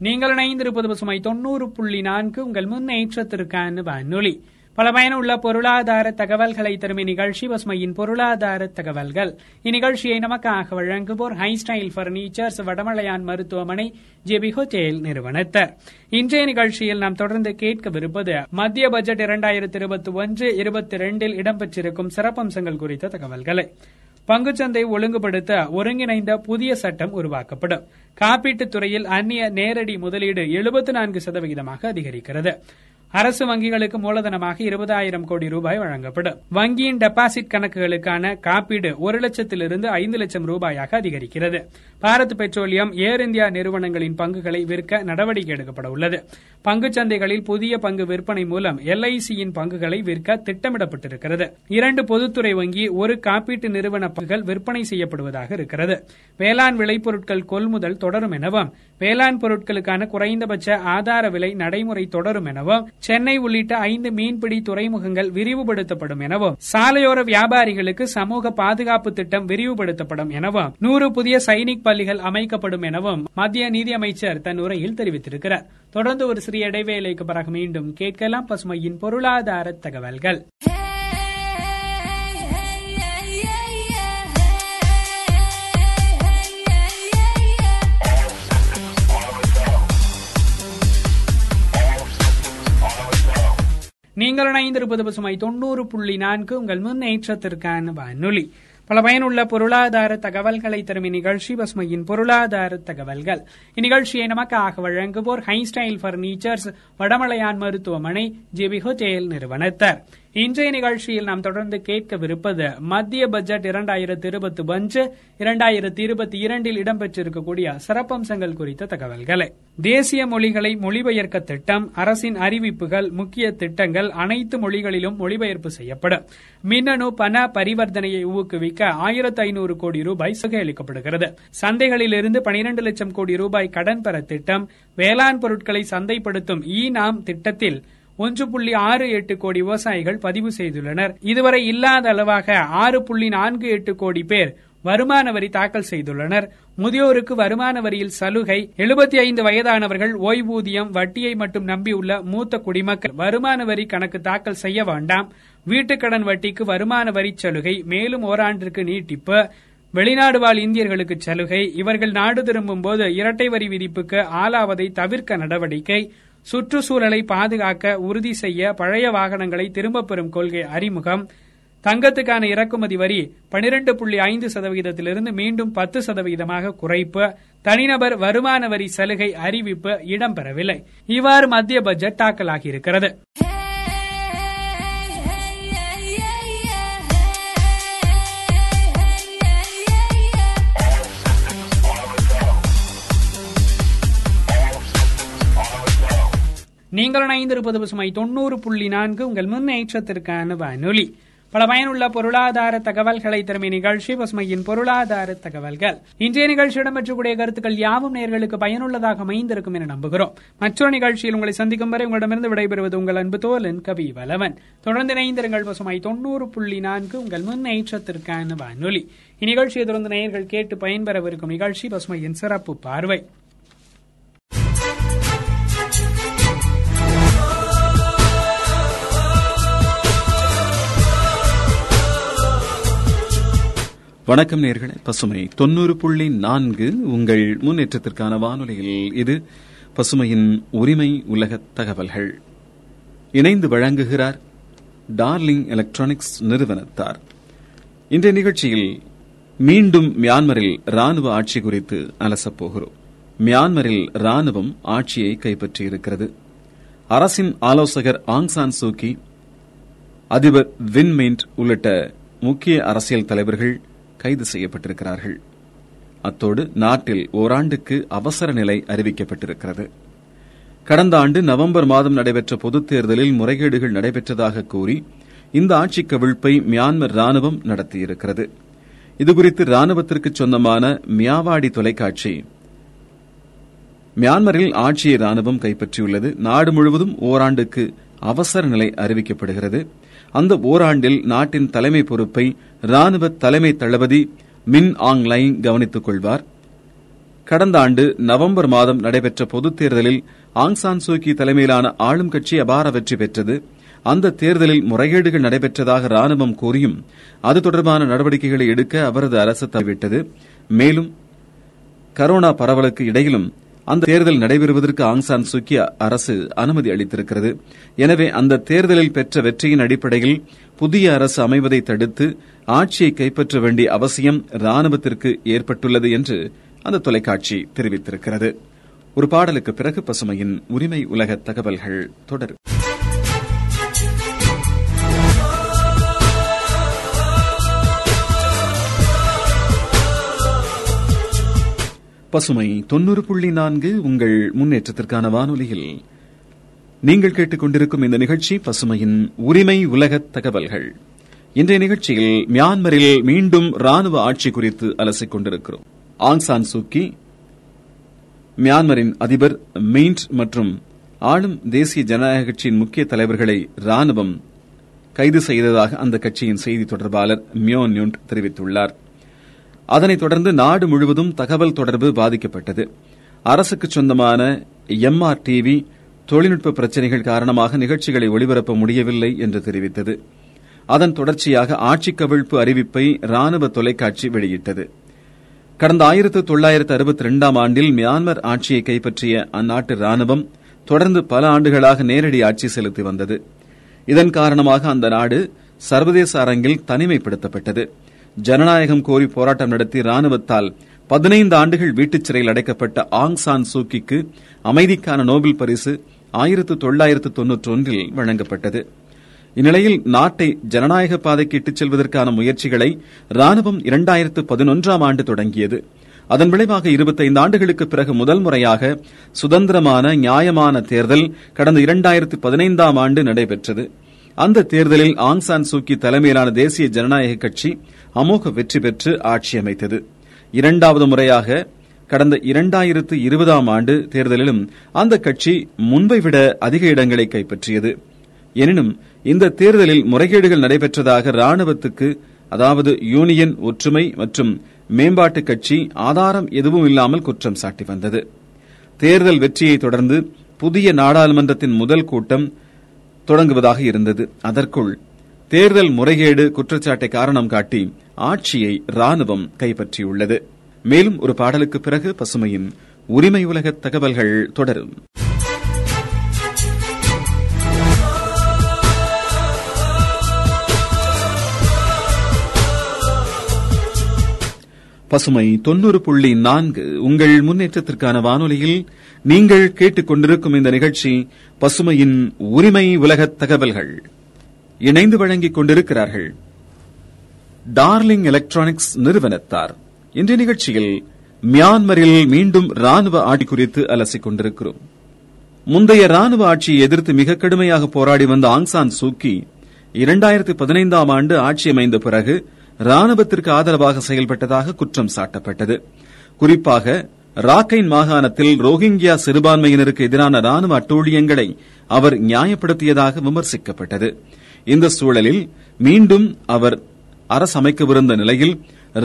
நீங்கள் இணைந்திருப்பது பசுமை 90.4 உங்கள் முன்னேற்றத்திற்கான வானொலி. பல பயனுள்ள பொருளாதார தகவல்களை தரும் இந்நிகழ்ச்சி பசுமையின் பொருளாதார தகவல்கள். இந்நிகழ்ச்சியை நமக்காக வழங்குவோர் ஹை ஸ்டைல் பர்னிச்சர்ஸ், வடமலையான் மருத்துவமனை, JB ஹோட்டல் நிறுவனத்தர். இன்றைய நிகழ்ச்சியில் நாம் தொடர்ந்து கேட்கவிருப்பது மத்திய பட்ஜெட் 2021-22 இடம்பெற்றிருக்கும் சிறப்பம்சங்கள் குறித்த தகவல்களை. பங்குச்சந்தை ஒழுங்குபடுத்த ஒருங்கிணைந்த புதிய சட்டம் உருவாக்கப்படும். காப்பீட்டுத் துறையில் அந்நிய நேரடி முதலீடு 74% அதிகரிக்கிறது. அரசு வங்கிகளுக்கு மூலதனமாக 20,000 கோடி ரூபாய் வழங்கப்படும். வங்கியின் டெபாசிட் கணக்குகளுக்கான காப்பீடு 1 லட்சத்திலிருந்து 5 லட்சம் ரூபாயாக அதிகரிக்கிறது. பாரத் பெட்ரோலியம், ஏர் இந்தியா நிறுவனங்களின் பங்குகளை விற்க நடவடிக்கை எடுக்கப்பட உள்ளது. பங்குச்சந்தைகளில் புதிய பங்கு விற்பனை மூலம் LICயின் பங்குகளை விற்க திட்டமிடப்பட்டிருக்கிறது. 2 பொதுத்துறை வங்கி, 1 காப்பீட்டு நிறுவன பங்குகள் விற்பனை செய்யப்படுவதாக இருக்கிறது. வேளாண் விளைபொருட்கள் கொள்முதல் தொடரும் எனவும், வேளாண் பொருட்களுக்கான குறைந்தபட்ச ஆதார விலை நடைமுறை தொடரும் எனவும், சென்னை உள்ளிட்ட 5 மீன்பிடி துறைமுகங்கள் விரிவுபடுத்தப்படும் எனவும், சாலையோர வியாபாரிகளுக்கு சமூக பாதுகாப்பு திட்டம் விரிவுபடுத்தப்படும் எனவும், 100 புதிய சைனிக் பள்ளிகள் அமைக்கப்படும் எனவும் மத்திய நிதியமைச்சர் தன் உரையில் தெரிவித்திருக்கிறார். தொடர்ந்து ஒரு சிறிய இடைவேளைக்கு பிறகு மீண்டும் கேட்கலாம் பசுமையின் பொருளாதார தகவல்கள். நீங்கள் இணைந்திருப்பது பசுமை 90.4 உங்கள் முன்னேற்றத்திற்கான வானொலி. பல பயனுள்ள பொருளாதார தகவல்களை தரும் இந்நிகழ்ச்சி பசுமையின் பொருளாதார தகவல்கள். இந்நிகழ்ச்சியை நமக்காக வழங்குவோர் ஹை ஸ்டைல் பர்னிச்சர்ஸ், வடமலையான் மருத்துவமனை, JB ஹோட்டல் நிறுவனத்தர். இன்றைய நிகழ்ச்சியில் நாம் தொடர்ந்து கேட்கவிருப்பது மத்திய பட்ஜெட் 2021-22 இடம்பெற்றிருக்கக்கூடிய சிறப்பம்சங்கள் குறித்த தகவல்களை. தேசிய மொழிகளை மொழிபெயர்க்க திட்டம், அரசின் அறிவிப்புகள், முக்கிய திட்டங்கள் அனைத்து மொழிகளிலும் மொழிபெயர்ப்பு செய்யப்படும். மின்னணு பண பரிவர்த்தனையை ஊக்குவிக்க 1,500 கோடி ரூபாய் சலுகை அளிக்கப்படுகிறது. சந்தைகளிலிருந்து 12 லட்சம் கோடி ரூபாய் கடன் பெற திட்டம், வேளாண் பொருட்களை சந்தைப்படுத்தும் ஈ நாம் திட்டத்தில் 1.68 கோடி விவசாயிகள் பதிவு செய்துள்ளனர். இதுவரை இல்லாத அளவாக 6.48 கோடி பேர் வருமான வரி தாக்கல் செய்துள்ளனர். முதியோருக்கு வருமான வரியில் சலுகை, 75 வயதானவர்கள் ஓய்வூதியம் வட்டியை மட்டும் நம்பியுள்ள மூத்த குடிமக்கள் வருமான வரி கணக்கு தாக்கல் செய்ய வேண்டாம், வீட்டுக்கடன் வட்டிக்கு வருமான வரி சலுகை மேலும் ஓராண்டிற்கு நீட்டிப்பு, வெளிநாடு வாழ் இந்தியர்களுக்கு சலுகை, இவர்கள் நாடு திரும்பும் போது இரட்டை வரி விதிப்புக்கு ஆளாவதை தவிர்க்க நடவடிக்கை, சுற்றுச்சூழலை பாதுகாக்க உறுதி செய்ய பழைய வாகனங்களை திரும்பப் பெறும் கொள்கை அறிமுகம், தங்கத்துக்கான இறக்குமதி வரி 12.5%-லிருந்து மீண்டும் 10% குறைப்பு, தனிநபர் வருமான வரி சலுகை அறிவிப்பு இடம்பெறவில்லை. இவ்வாறு மத்திய பட்ஜெட் தாக்கலாகியிருக்கிறது. நீங்கள் இணைந்திருப்பது பசுமை 90.4 உங்கள் முன்னேற்றத்திற்கான வானொலி. பல பயனுள்ள பொருளாதார தகவல்களை தரும் இந்நிகழ்ச்சி பசுமையின் பொருளாதார தகவல்கள். இன்றைய நிகழ்ச்சியிடம் பெற்றக்கூடிய கருத்துக்கள் யாவும் நேயர்களுக்கு பயனுள்ளதாக அமைந்திருக்கும் என நம்புகிறோம். மற்றொரு நிகழ்ச்சியில் உங்களை சந்திக்கும் வரை உங்களிடமிருந்து விடைபெறுவது உங்கள் அன்பு தோழன் கவி வலவன். தொடர்ந்து இணைந்திருங்கள் பசுமை 90.4 உங்கள் முன்னேற்றத்திற்கான வானொலி. இந்நிகழ்ச்சியை தொடர்ந்து நேயர்கள் கேட்டு பயன்பெறவிருக்கும் நிகழ்ச்சி பசுமையின் சிறப்பு பார்வை. வணக்கம் நேயர்களே, பசுமை 90.4 உங்கள் முன்னேற்றத்திற்கான வானொலியில் இது பசுமையின் உரிமை உலக தகவல்கள். இணைந்து வழங்குகிறார் டார்லிங் எலக்ட்ரானிக்ஸ் நிறுவனத்தார். இந்த நிகழ்ச்சியில் மீண்டும் மியான்மரில் ராணுவ ஆட்சி குறித்து அலசப்போகிறோம். மியான்மரில் ராணுவம் ஆட்சியை கைப்பற்றியிருக்கிறது. அரசின் ஆலோசகர் ஆங் சான் சூக்கி அதிபர் வின் மின்ட் உள்ளிட்ட முக்கிய அரசியல் தலைவர்கள் கைது செய்யப்பட்டிருக்கிறார்கள். அத்தோடு நாட்டில் ஓராண்டுக்கு அவசர நிலை அறிவிக்கப்பட்டிருக்கிறது. கடந்த ஆண்டு நவம்பர் மாதம் நடைபெற்ற பொதுத் தேர்தலில் முறைகேடுகள் நடைபெற்றதாக கூறி இந்த ஆட்சி கவிழ்ப்பை மியான்மர் ராணுவம் நடத்தியிருக்கிறது. இதுகுறித்து ராணுவத்திற்கு சொந்தமான மியாவாடி தொலைக்காட்சி மியான்மரில் ஆட்சியை ராணுவம் கைப்பற்றியுள்ளது. நாடு முழுவதும் ஓராண்டுக்கு அவசர நிலை அறிவிக்கப்படுகிறது. அந்த ஓராண்டில் நாட்டின் தலைமை பொறுப்பை ராணுவ தலைமை தளபதி மின் ஆங் லைங் கவனித்துக் கொள்வார். கடந்த ஆண்டு நவம்பர் மாதம் நடைபெற்ற பொதுத் தேர்தலில் ஆங் சான் சூக்கி தலைமையிலான ஆளும் கட்சி அபார வெற்றி பெற்றது. அந்த தேர்தலில் முறைகேடுகள் நடைபெற்றதாக ராணுவம் கூறியும் அது தொடர்பான நடவடிக்கைகளை எடுக்க அவரது அரசு தவறிவிட்டது. மேலும் கரோனா பரவலுக்கு இடையிலும் அந்த தேர்தல் நடைபெறுவதற்கு ஆங் சான் சூக்கி அரசு அனுமதி அளித்திருக்கிறது. எனவே அந்த தேர்தலில் பெற்ற வெற்றியின் அடிப்படையில் புதிய அரசு அமைவதை தடுத்து ஆட்சியை கைப்பற்ற வேண்டிய அவசியம் ராணுவத்திற்கு ஏற்பட்டுள்ளது என்று அந்த தொலைக்காட்சி தெரிவித்திருக்கிறது. ஒரு பாடலுக்கு பிறகு பசுமையின் உரிமை உலக தகவல்கள் தொடரும். பசுமை 90.4 உங்கள் முன்னேற்றத்திற்கான வானொலியில் நீங்கள் கேட்டுக்கொண்டிருக்கும் இந்த நிகழ்ச்சி பசுமையின் உரிமை உலக தகவல்கள். இன்றைய நிகழ்ச்சியில் மியான்மரில் மீண்டும் ராணுவ ஆட்சி குறித்து அலசிக் கொண்டிருக்கிறோம். ஆங் சான் சூக்கி, மியான்மரின் அதிபர் மின்ட் மற்றும் ஆளும் தேசிய ஜனநாயக கட்சியின் முக்கிய தலைவர்களை ராணுவம் கைது செய்ததாக அந்த கட்சியின் செய்தி தொடர்பாளர் மியோன் யூன்ட் தெரிவித்துள்ளார். அதனைத் தொடர்ந்து நாடு முழுவதும் தகவல் தொடர்பு பாதிக்கப்பட்டது. அரசுக்கு சொந்தமான எம்ஆர் டிவி தொழில்நுட்ப பிரச்சினைகள் காரணமாக நிகழ்ச்சிகளை ஒளிபரப்ப முடியவில்லை என்று தெரிவித்தது. அதன் தொடர்ச்சியாக ஆட்சி கவிழ்ப்பு அறிவிப்பை ராணுவ தொலைக்காட்சி வெளியிட்டது. கடந்த 1962 ஆண்டில் மியான்மர் ஆட்சியை கைப்பற்றிய அந்நாட்டு ராணுவம் தொடர்ந்து பல ஆண்டுகளாக நேரடி ஆட்சி செலுத்தி வந்தது. இதன் காரணமாக அந்த நாடு சர்வதேச அரங்கில் தனிமைப்படுத்தப்பட்டது. ஜனநாயகம் கோரி போராட்டம் நடத்தி ராணுவத்தால் 15 ஆண்டுகள் வீட்டுச் சிறையில் அடைக்கப்பட்ட ஆங் சான் சூக்கிக்கு அமைதிக்கான நோபல் பரிசு 1991 வழங்கப்பட்டது. இந்நிலையில் நாட்டை ஜனநாயக பாதைக்கு இட்டுச் செல்வதற்கான முயற்சிகளை ராணுவம் 2011 ஆண்டு தொடங்கியது. அதன் விளைவாக 25 ஆண்டுகளுக்கு பிறகு முதல் முறையாக சுதந்திரமான நியாயமான தேர்தல் கடந்த 2015 ஆண்டு நடைபெற்றது. அந்த தேர்தலில் ஆங் சான் சூக்கி தலைமையிலான தேசிய ஜனநாயக கட்சி அமோக வெற்றி பெற்று ஆட்சி அமைத்தது. இரண்டாவது முறையாக கடந்த 2020 ஆண்டு தேர்தலிலும் அந்த கட்சி முன்பை விட அதிக இடங்களை கைப்பற்றியது. எனினும் இந்த தேர்தலில் முறைகேடுகள் நடைபெற்றதாக ராணுவத்துக்கு, அதாவது யூனியன் ஒற்றுமை மற்றும் மேம்பாட்டு கட்சி, ஆதாரம் எதுவும் இல்லாமல் குற்றம் சாட்டி வந்தது. தேர்தல் வெற்றியை தொடர்ந்து புதிய நாடாளுமன்றத்தின் முதல் கூட்டம் தொடங்குவதாக இருந்தது. அதற்குள் தேர்தல் முறைகேடு குற்றச்சாட்டை காரணம் காட்டி ஆட்சியை ராணுவம் கைப்பற்றியுள்ளது. மேலும் ஒரு பாடலுக்கு பிறகு பசுமையின் உரிமை உலக தகவல்கள் தொடரும். பசுமை 90.4 உங்கள் முன்னேற்றத்திற்கான வானொலியில் நீங்கள் கேட்டுக்கொண்டிருக்கும் இந்த நிகழ்ச்சி பசுமையின் உரிமை உலக தகவல்கள். இணைந்து வழங்கிக் கொண்டிருக்கிறார்கள் டார்லிங் எலக்ட்ரானிக்ஸ் நிறுவனத்தார். இன்றைய நிகழ்ச்சியில் மியான்மரில் மீண்டும் ராணுவ ஆட்சி குறித்து அலசிக் கொண்டிருக்கிறோம். முந்தைய ராணுவ ஆட்சியை எதிர்த்து மிக கடுமையாக போராடி வந்த ஆங் சான் சூக்கி 2015 ஆண்டு ஆட்சி அமைந்த பிறகு ராணுவத்திற்கு ஆதரவாக செயல்பட்டதாக குற்றம் சாட்டப்பட்டது. குறிப்பாக ராக்கைன் மாகாணத்தில் ரோஹிங்கியா சிறுபான்மையினருக்கு எதிரான ராணுவ அட்டூழியங்களை அவர் நியாயப்படுத்தியதாக விமர்சிக்கப்பட்டது. இந்த சூழலில் மீண்டும் அவர் அரசமைக்கவிருந்த நிலையில்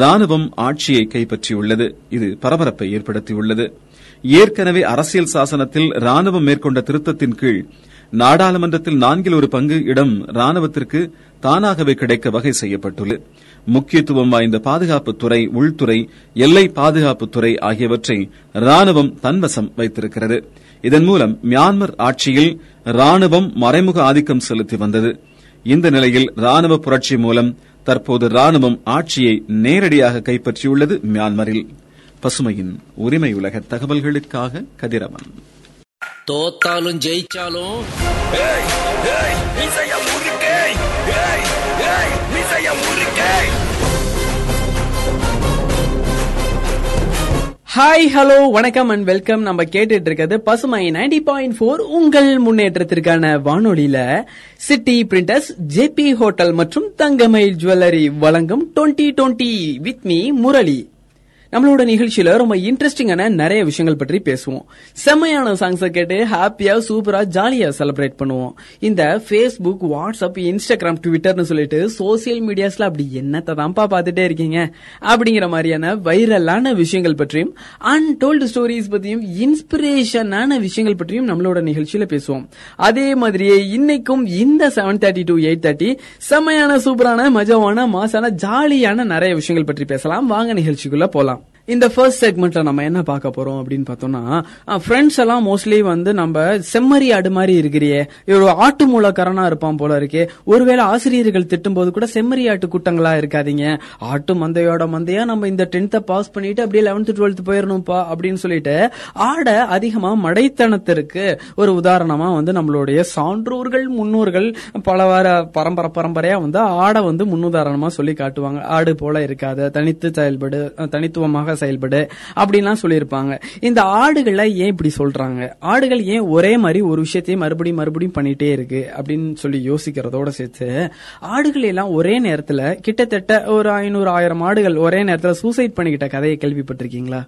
ராணுவம் ஆட்சியை கைப்பற்றியுள்ளது. இது பரபரப்பை ஏற்படுத்தியுள்ளது. ஏற்கனவே அரசியல் சாசனத்தில் ராணுவம் மேற்கொண்ட திருத்தத்தின் கீழ் நாடாளுமன்றத்தில் 4/4 இடம் ராணுவத்திற்கு தானாகவே கிடைக்க வகை செய்யப்பட்டுள்ளது. முக்கியத்துவம் வாய்ந்த பாதுகாப்புத்துறை, உள்துறை, எல்லை பாதுகாப்புத்துறை ஆகியவற்றை ராணுவம் தன்வசம் வைத்திருக்கிறது. இதன் மூலம் மியான்மர் ஆட்சியில் ராணுவம் மறைமுக ஆதிக்கம் செலுத்தி வந்தது. இந்த நிலையில் ராணுவ புரட்சி மூலம் தற்போது ராணுவம் ஆட்சியை நேரடியாக கைப்பற்றியுள்ளது மியான்மரில். பசுமையின் உரிமை உலக தகவல்களுக்காக கதிரவன். தோத்தாலும் ஜெயிச்சாலும் ஹாய் ஹலோ வணக்கம் அண்ட் வெல்கம். நம்ம கேட்டுட்டு இருக்கிறது பசுமை 90.4 உங்கள் முன்னேற்றத்திற்கான வானொலியில city printers, J P hotel மற்றும் தங்கமயில் ஜுவல்லரி வழங்கும் 2020 வித் மீ முரளி. நம்மளோட நிகழ்ச்சியில ரொம்ப இன்ட்ரெஸ்டிங்கான நிறைய விஷயங்கள் பற்றி பேசுவோம். செம்மையான சாங்ஸை கேட்டு ஹாப்பியா சூப்பரா ஜாலியா செலிப்ரேட் பண்ணுவோம். இந்த ஃபேஸ்புக், வாட்ஸ்அப், இன்ஸ்டாகிராம், ட்விட்டர்னு சொல்லிட்டு சோசியல் மீடியாஸ்ல அப்படி என்னத்தான் பாத்துட்டே இருக்கீங்க அப்படிங்கிற மாதிரியான வைரலான விஷயங்கள் பற்றியும் அன்டோல்டு ஸ்டோரிஸ் பத்தியும் இன்ஸ்பிரேஷனான விஷயங்கள் பற்றியும் நம்மளோட நிகழ்ச்சியில பேசுவோம். அதே மாதிரியே இன்னைக்கும் இந்த 7:30 to 8:30 செம்மையான சூப்பரான மஜாவான மாசான ஜாலியான நிறைய விஷயங்கள் பற்றி பேசலாம். வாங்க நிகழ்ச்சிக்குள்ள போலாம். இந்த ஃபர்ஸ்ட் செக்மெண்ட்ல நம்ம என்ன பார்க்க போறோம் அப்படின்னு பார்த்தோம்னா, ஃப்ரெண்ட்ஸ் எல்லாம் மோஸ்ட்லி வந்து நம்ம செம்மறி ஆடு மாதிரி இருக்கிறியே, இவ்வளோ ஆட்டு மூலக்காரனா இருப்பான் போல இருக்கே, ஒருவேளை ஆசிரியர்கள் திட்டும் போது கூட செம்மறி ஆட்டு கூட்டங்களா இருக்காதீங்க, ஆட்டு மந்தையோட மந்தையா நம்ம இந்த 10th பாஸ் பண்ணிட்டு அப்படியே 11th 12th போயிடணும்ப்பா அப்படின்னு சொல்லிட்டு ஆடை அதிகமா மடைத்தனத்திற்கு ஒரு உதாரணமா வந்து நம்மளுடைய சான்றோர்கள் முன்னோர்கள் பலவார பரம்பரையா வந்து ஆடை வந்து முன்னுதாரணமா சொல்லி காட்டுவாங்க. ஆடு போல இருக்காத, தனித்து செயல்படு, தனித்துவமாக செயல்படு அப்படின்லாம் சொல்லியிருப்பாங்க. இந்த ஆடுகளை ஏன் இப்படி சொல்றாங்க, ஆடுகள் ஏன் ஒரே மாதிரி ஒரு விஷயத்தையும் மறுபடியும் பண்ணிட்டே இருக்கு அப்படின்னு சொல்லி யோசிக்கிறதோட சேர்த்து, ஆடுகள் எல்லாம் ஒரே நேரத்துல கிட்டத்தட்ட ஒரு 500,000 ஆடுகள் ஒரே நேரத்துல சூசைட் பண்ணிக்கிட்ட கதையை கேள்விப்பட்டிருக்கீங்களா?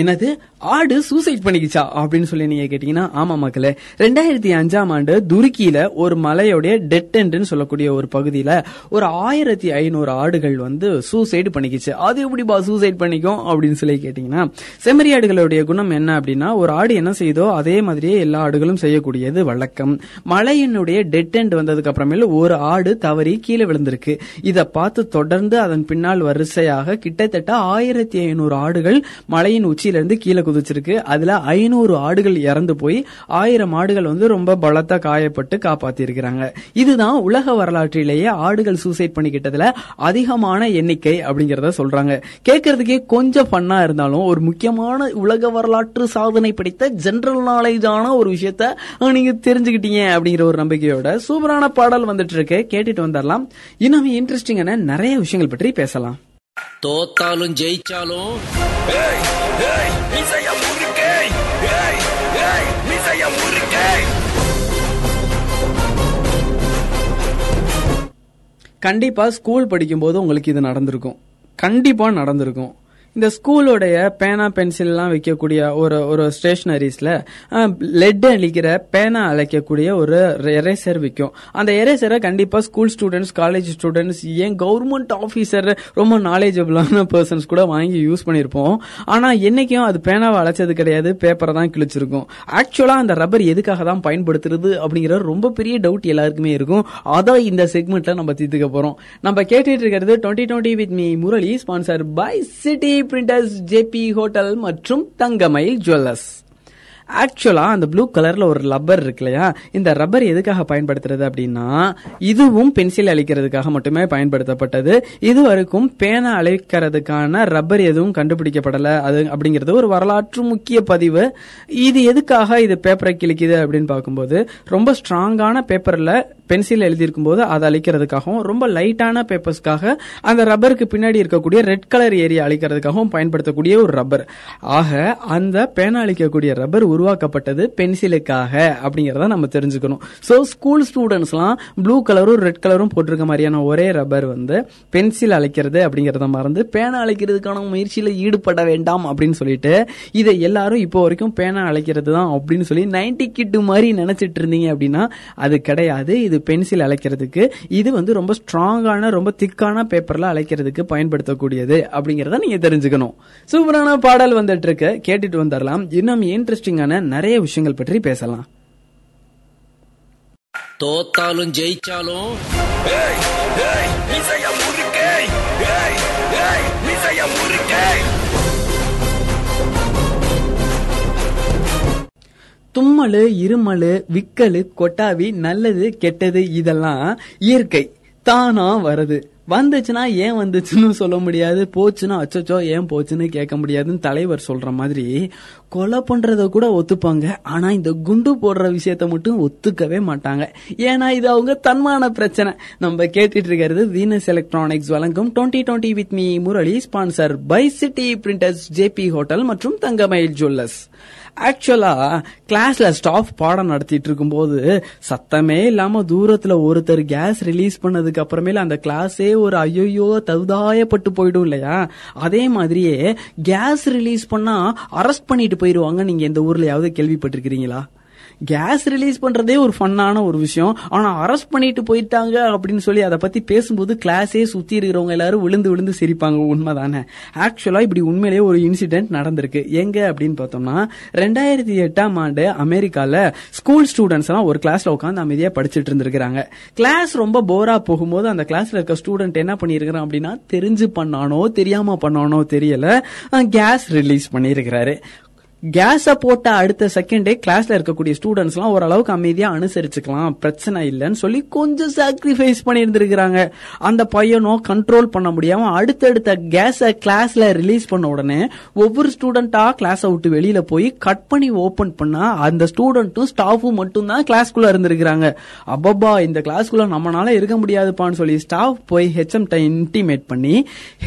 என்னது, ஆடு சூசைட் பண்ணிக்கிச்சா அப்படின்னு சொல்லி நீங்க கேட்டீங்கன்னா, ஆமா மக்களே, 2005 துருக்கியில ஒரு மலையோடைய டெட் எண்டுன்னு சொல்லக்கூடிய ஒரு பகுதியில ஒரு 1500 ஆடுகள் வந்து சூசைடு பண்ணிக்கிச்சு. அது எப்படி சூசைட் பண்ணிக்கும் அப்படின்னு சொல்லி கேட்டீங்கன்னா, செம்மறி ஆடுகளுடைய குணம் என்ன அப்படின்னா, ஒரு ஆடு என்ன செய்யுதோ அதே மாதிரியே எல்லா ஆடுகளும் செய்யக்கூடியது வழக்கம். மலையினுடைய டெட் எண்டு வந்ததுக்கு அப்புறமேல ஒரு ஆடு தவறி கீழே விழுந்திருக்கு. இதை பார்த்து தொடர்ந்து அதன் பின்னால் வரிசையாக கிட்டத்தட்ட 1500 ஆடுகள் மலையின் உச்சியிலிருந்து கீழே குதிச்சிருக்கு. அதுல 500 ஆடுகள் இறந்து போய் 1000 ஆடுகள் வந்து ரொம்ப பலத்த காயப்பட்டு காப்பாத்தி இருக்கிறாங்க. இதுதான் உலக வரலாற்றிலேயே ஆடுகள் சூசைட் பண்ணிக்கிட்டதுல அதிகமான எண்ணிக்கை அப்படிங்கறத சொல்றாங்க. கேட்கறதுக்கே கொஞ்சம் பண்ணா இருந்தாலும் ஒரு முக்கியமான உலக வரலாற்று சாதனை படைத்த ஜெனரல் நாலேஜான ஒரு விஷயத்த நீங்க தெரிஞ்சுக்கிட்டீங்க அப்படிங்கிற ஒரு நம்பிக்கையோட சூப்பரான பாடல் வந்துட்டு இருக்கு. கேட்டுட்டு வந்துடலாம். இன்னும் இன்ட்ரெஸ்டிங்கான நிறைய விஷயங்கள் பற்றி பேசலாம். தோத்தாலும் ஜெயிச்சாலும் கண்டிப்பா ஸ்கூல் படிக்கும்போது உங்களுக்கு இது நடந்திருக்கும், கண்டிப்பா நடந்திருக்கும். இந்த ஸ்கூலோடைய பேனா பென்சில் எல்லாம் வைக்கக்கூடிய ஒரு ஸ்டேஷனரிஸ்ல லெட் அழிக்கிற பேனா அழைக்கக்கூடிய ஒரு எரேசர் விற்கும். அந்த எரேசரை கண்டிப்பா ஸ்கூல் ஸ்டூடெண்ட்ஸ், காலேஜ் ஸ்டூடெண்ட்ஸ், ஏன் கவர்மெண்ட் ஆபீசர், ரொம்ப நாலேஜபிளான பர்சன்ஸ் கூட வாங்கி யூஸ் பண்ணிருப்போம். ஆனா என்னைக்கும் அது பேனாவை அழைச்சது கிடையாது, பேப்பரை தான் கிழிச்சிருக்கும். ஆக்சுவலா அந்த ரப்பர் எதுக்காக தான் பயன்படுத்துறது அப்படிங்கிற ரொம்ப பெரிய டவுட் எல்லாருக்குமே இருக்கும். அதை இந்த செக்மெண்ட்ல நம்ம தீர்த்துக்க போறோம். நம்ம கேட்டுட்டு இருக்கிறது 2020 with me Murali, sponsor by city printers, JP hotel மற்றும் தங்கமயில் ஜுவல்லர்ஸ். ஆக்சுவலா அந்த ப்ளூ கலர்ல ஒரு ரப்பர் இருக்கு இல்லையா, இந்த ரப்பர் எதுக்காக பயன்படுத்துறது அப்படின்னா, இதுவும் பென்சில் அழிக்கிறதுக்காக மட்டுமே பயன்படுத்தப்பட்டது. இது வரைக்கும் பேனா அழிக்கிறதுக்கான ரப்பர் எதுவும் கண்டுபிடிக்கப்படல. அது அப்படிங்கிறது ஒரு வரலாற்று முக்கிய பதிவு. இது எதுக்காக இது பேப்பரை கிழிக்குது அப்படின்னு பார்க்கும்போது, ரொம்ப ஸ்ட்ராங்கான பேப்பர்ல பென்சில் எழுதியிருக்கும் போது அதை அழிக்கிறதுக்காகவும், ரொம்ப லைட்டான பேப்பர்ஸ்க்காக அந்த ரப்பருக்கு பின்னாடி இருக்கக்கூடிய ரெட் கலர் ஏரியா அழிக்கிறதுக்காகவும் பயன்படுத்தக்கூடிய ஒரு ரப்பர். ஆக அந்த பேனா அழிக்கக்கூடிய ரப்பர் உருவாக்கப்பட்டது பென்சிலுக்காக அப்படிங்கறத நம்ம தெரிஞ்சுக்கணும். சோ ஸ்கூல் ஸ்டூடெண்ட்ஸ் எல்லாம் ப்ளூ கலரும் ரெட் கலரும் போட்டிருக்க மாதிரியான ஒரே ரப்பர் வந்து பென்சில் அழைக்கிறது அப்படிங்கறத மறந்து பேனா அழைக்கிறதுக்கான முயற்சியில ஈடுபட வேண்டாம் அப்படின்னு சொல்லிட்டு, இதை எல்லாரும் இப்போ வரைக்கும் பேனா அழைக்கிறது தான் அப்படின்னு சொல்லி 90 கிட்டு மாதிரி நினைச்சிட்டு இருந்தீங்க அப்படின்னா அது கிடையாது. இது பென்சில் அழைக்கிறதுக்கு, இது வந்து ரொம்ப ஸ்ட்ராங்கான ரொம்ப திக்கான பேப்பர்ல அழைக்கிறதுக்கு பயன்படுத்தக்கூடியது அப்படிங்கறத நீங்க தெரிஞ்சுக்கணும். சூப்பரான பாடல் வந்துட்டு இருக்கு. கேட்டுட்டு வந்துடலாம். இன்னும் இன்ட்ரெஸ்டிங் நிறைய விஷயங்கள் பற்றி பேசலாம். தோத்தாலும் ஜெயிச்சாலும் தும்மலு, இருமலு, விக்கலு, கொட்டாவி, நல்லது கெட்டது இதெல்லாம் இயற்கை தானா வருது. வந்துச்சுன்னா ஏன் வந்துச்சுன்னு சொல்ல முடியாது, போச்சுன்னா அச்சோ ஏன் போச்சுன்னு கேட்க முடியாதுன்னு தலைவர் சொல்ற மாதிரி கொலை பண்றத கூட ஒத்துப்பாங்க. ஆனா இந்த குண்டு போடுற விஷயத்த மட்டும் ஒத்துக்கவே மாட்டாங்க. ஏன்னா இது அவங்க தன்மான பிரச்சனை. நம்ம கேட்டுட்டு இருக்கிறது வீனஸ் எலக்ட்ரானிக்ஸ் வழங்கும் 2020 with me Murali, sponsor by city printers, J P hotel மற்றும் தங்கமயில் ஜுவல்லரி. ஆக்சுவலா கிளாஸ்ல ஸ்டாஃப் பாடம் நடத்திட்டு இருக்கும் போது சத்தமே இல்லாம தூரத்துல ஒருத்தர் கேஸ் ரிலீஸ் பண்ணதுக்கு அப்புறமேல அந்த கிளாஸே ஒரு ஐயோ தகுதாயப்பட்டு போயிடும் இல்லையா? அதே மாதிரியே கேஸ் ரிலீஸ் பண்ணா அரெஸ்ட் பண்ணிட்டு போயிருவாங்க. நீங்க இந்த ஊர்லயாவது கேள்விப்பட்டிருக்கீங்களா? கேஸ் ரிலீஸ் பண்றதே ஒரு ஃபன்னான ஒரு விஷயம். ஆனா அரெஸ்ட் பண்ணிட்டு போயிட்டாங்க அப்படின்னு சொல்லி அதை பத்தி பேசும்போது கிளாஸே சுத்தி இருக்கிறவங்க எல்லாரும் விழுந்து விழுந்து சிரிப்பாங்க. உண்மைதானே? ஆக்சுவலா இப்படி உண்மையிலேயே ஒரு இன்சிடென்ட் நடந்திருக்கு. எங்க அப்படின்னு பார்த்தோம்னா 2008 அமெரிக்கால ஸ்கூல் ஸ்டூடெண்ட்ஸ் எல்லாம் ஒரு கிளாஸ்ல உட்காந்து அமைதியா படிச்சுட்டு இருந்திருக்காங்க. கிளாஸ் ரொம்ப போரா போகும்போது அந்த கிளாஸ்ல இருக்க ஸ்டூடெண்ட் என்ன பண்ணிருக்கிறான் அப்படின்னா, தெரிஞ்சு பண்ணானோ தெரியாம பண்ணானோ தெரியல, கேஸ் ரிலீஸ் பண்ணிருக்கிறாரு. கேஸ போட்ட அடுத்த செகண்டே கிளாஸ்ல இருக்கக்கூடிய ஸ்டூடெண்ட்ஸ் எல்லாம் ஓரளவுக்கு அமைதியா அனுசரிச்சுக்கலாம், பிரச்சனை இல்லைன்னு சொல்லி கொஞ்சம் சாக்ரிஃபைஸ் பண்ணி இருந்திருக்கிறாங்க. அந்த பையனும் கண்ட்ரோல் பண்ண முடியாம அடுத்தடுத்த கேஸ கிளாஸ்ல ரிலீஸ் பண்ண உடனே ஒவ்வொரு ஸ்டூடெண்டா கிளாஸ விட்டு வெளியில போய் கட் பண்ணி ஓபன் பண்ணா அந்த ஸ்டூடெண்ட்டும் ஸ்டாஃபும் மட்டும்தான் கிளாஸ்குள்ள இருந்திருக்கிறாங்க. அப்பப்பா இந்த கிளாஸ்குள்ள நம்மளால இருக்க முடியாதுப்பான்னு சொல்லி ஸ்டாஃப் போய் ஹெச்எம் இன்டிமேட் பண்ணி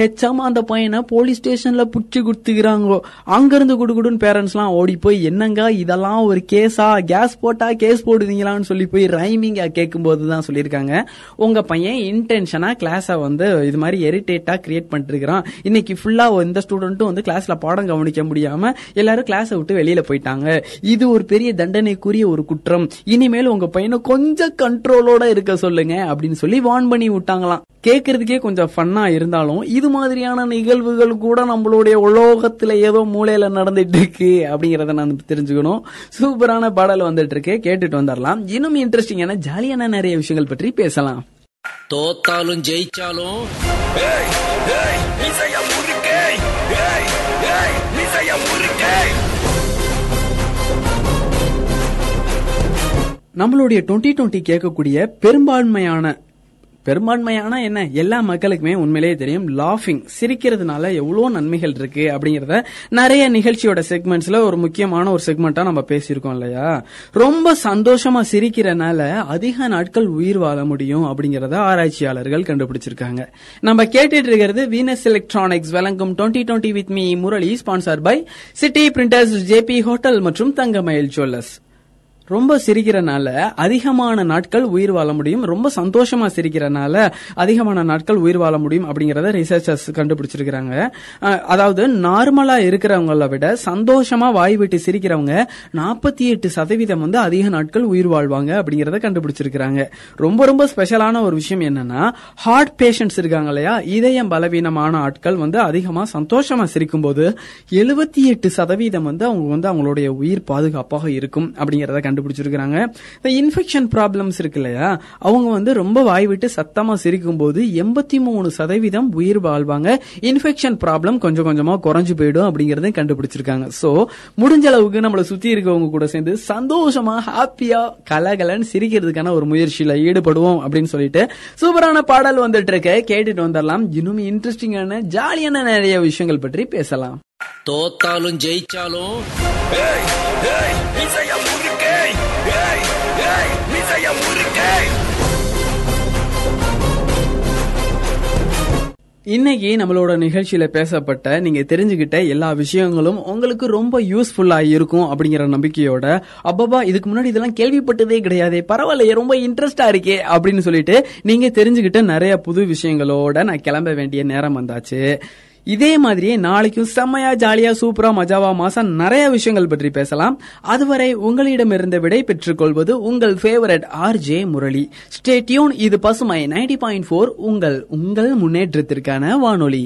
ஹெச்எம் அந்த பையனை போலீஸ் ஸ்டேஷன்ல புடிச்சு குடுத்துக்கிறாங்க. அங்கிருந்து குடுகுடுன்னு பேர ஓடி போய் என்னங்க இதெல்லாம் ஒரு கேஸா, கேஸ் போட்டா கேஸ் போடுவீங்களான்னு சொல்லி போய் ரைமிங்கா கேட்கும் போதுதான் சொல்லியிருக்காங்க, உங்க பையன் இன்டென்ஷனா கிளாஸ வந்து இது மாதிரி எரிட்டேட்டா கிரியேட் பண்ணிட்டு இருக்கிறான், இன்னைக்கு ஃபுல்லா எந்த ஸ்டூடெண்ட்டும் வந்து கிளாஸ்ல பாடம் கவனிக்க முடியாம எல்லாரும் கிளாஸை விட்டு வெளியில போயிட்டாங்க, இது ஒரு பெரிய தண்டனைக்குரிய ஒரு குற்றம், இனிமேல் உங்க பையனை கொஞ்சம் கண்ட்ரோலோட இருக்க சொல்லுங்க அப்படின்னு சொல்லி வார்ன் பண்ணி விட்டாங்களாம். கேட்கறதுக்கே கொஞ்சம் ஃபன்னா இருந்தாலும் இது மாதிரியான நிகழ்வுகள் கூட நம்மளுடைய உலோகத்துல ஏதோ மூலையில நடந்துட்டு இருக்கு அப்படிங்கறத நான் தெரிஞ்சுக்கணும். சூப்பரான பாடல் வந்துட்டு இருக்கு, கேட்டுட்டு வந்துடலாம். இன்னும் இன்ட்ரெஸ்டிங்கான ஜாலியான நிறைய விஷயங்கள் பற்றி பேசலாம். தோத்தாலும் ஜெயிச்சாலும் நம்மளுடைய 2020 கேட்கக்கூடிய பெரும்பான்மையான என்ன எல்லா மக்களுக்குமே உண்மையிலேயே தெரியும், லாஃபிங் சிரிக்கிறதுனால எவ்வளோ நன்மைகள் இருக்கு அப்படிங்கறத நிறைய நிகழ்ச்சியோட செக்மெண்ட்ஸ்ல ஒரு முக்கியமான ஒரு செக்மெண்டா நம்ம பேசியிருக்கோம் இல்லையா? ரொம்ப சந்தோஷமா சிரிக்கிறனால அதிக நாட்கள் உயிர் வாழ முடியும் அப்படிங்கறத ஆராய்ச்சியாளர்கள் கண்டுபிடிச்சிருக்காங்க. நம்ம கேட்டுட்டு இருக்கிறது வீனஸ் எலக்ட்ரானிக்ஸ் வழங்கும் 2020 with me Murali, sponsor by city printers, J P hotel மற்றும் தங்கமயில் ஜுவல்லர்ஸ். ரொம்ப சிரிக்கிறனால அதிகமான நாட்கள் உயிர் வாழ முடியும், ரொம்ப சந்தோஷமா சிரிக்கிறனால அதிகமான நாட்கள் உயிர் வாழ முடியும் அப்படிங்கறத ரிசர்ச்சர்ஸ் கண்டுபிடிச்சிருக்காங்க. அதாவது நார்மலா இருக்கிறவங்களை விட சந்தோஷமா வாய் விட்டு சிரிக்கிறவங்க 48% வந்து அதிக நாட்கள் உயிர் வாழ்வாங்க அப்படிங்கறத கண்டுபிடிச்சிருக்காங்க. ரொம்ப ரொம்ப ஸ்பெஷலான ஒரு விஷயம் என்னன்னா, ஹார்ட் பேஷண்ட்ஸ் இருக்காங்க இல்லையா, இதயம் பலவீனமான ஆட்கள் வந்து அதிகமா சந்தோஷமா சிரிக்கும் போது 78% வந்து அவங்களுடைய உயிர் பாதுகாப்பாக இருக்கும் அப்படிங்கறத கண்டுபிடிச்சிருக்காங்க. இந்த இன்ஃபெக்ஷன் ப்ராப்ளம்ஸ் இருக்கு இல்லையா, அவங்க வந்து ரொம்ப வாய் விட்டு சத்தமா சிரிக்கும் போது 83% உயிர் வாழ்வாங்க, இன்ஃபெக்ஷன் ப்ராப்ளம் கொஞ்சம் கொஞ்சமா குறைஞ்சு போயிடும் அப்படிங்கறத கண்டுபிடிச்சிருக்காங்க. சோ முடிஞ்ச அளவுக்கு நம்மளை சுத்தி இருக்கவங்க கூட சேர்ந்து சந்தோஷமா ஹாப்பியா கலகலன்னு சிரிக்கிறதுக்கான ஒரு முயற்சியில ஈடுபடுவோம் அப்படின்னு சொல்லிட்டு சூப்பரான பாடல் வந்துட்டு இருக்க, கேட்டுட்டு வந்துடலாம். இன்னும் இன்ட்ரெஸ்டிங்கான ஜாலியான நிறைய விஷயங்கள் பற்றி பேசலாம். தோத்தாலும் ஜெயிச்சாலும் இன்னைக்கு நம்மளோட நிகழ்ச்சியில பேசப்பட்ட நீங்க தெரிஞ்சுக்கிட்ட எல்லா விஷயங்களும் உங்களுக்கு ரொம்ப யூஸ்ஃபுல்லா இருக்கும் அப்படிங்கிற நம்பிக்கையோட, அப்பப்பா இதுக்கு முன்னாடி இதெல்லாம் கேள்விப்பட்டதே கிடையாது, பரவாயில்லையே ரொம்ப இன்ட்ரெஸ்டா இருக்கே அப்படின்னு சொல்லிட்டு நீங்க தெரிஞ்சுக்கிட்ட நிறைய புது விஷயங்களோட நான் கிளம்ப வேண்டிய நேரம் வந்தாச்சு. இதே மாதிரியே நாளைக்கும் செம்மையா ஜாலியா சூப்பரா மஜாவா மாசம் நிறைய விஷயங்கள் பற்றி பேசலாம். அதுவரை உங்களிடமிருந்து விடை பெற்றுக் கொள்வது உங்கள் favourite RJ Murali. Stay tune, இது பசுமை 90.4 உங்கள் முன்னேற்றத்திற்கான வானொலி.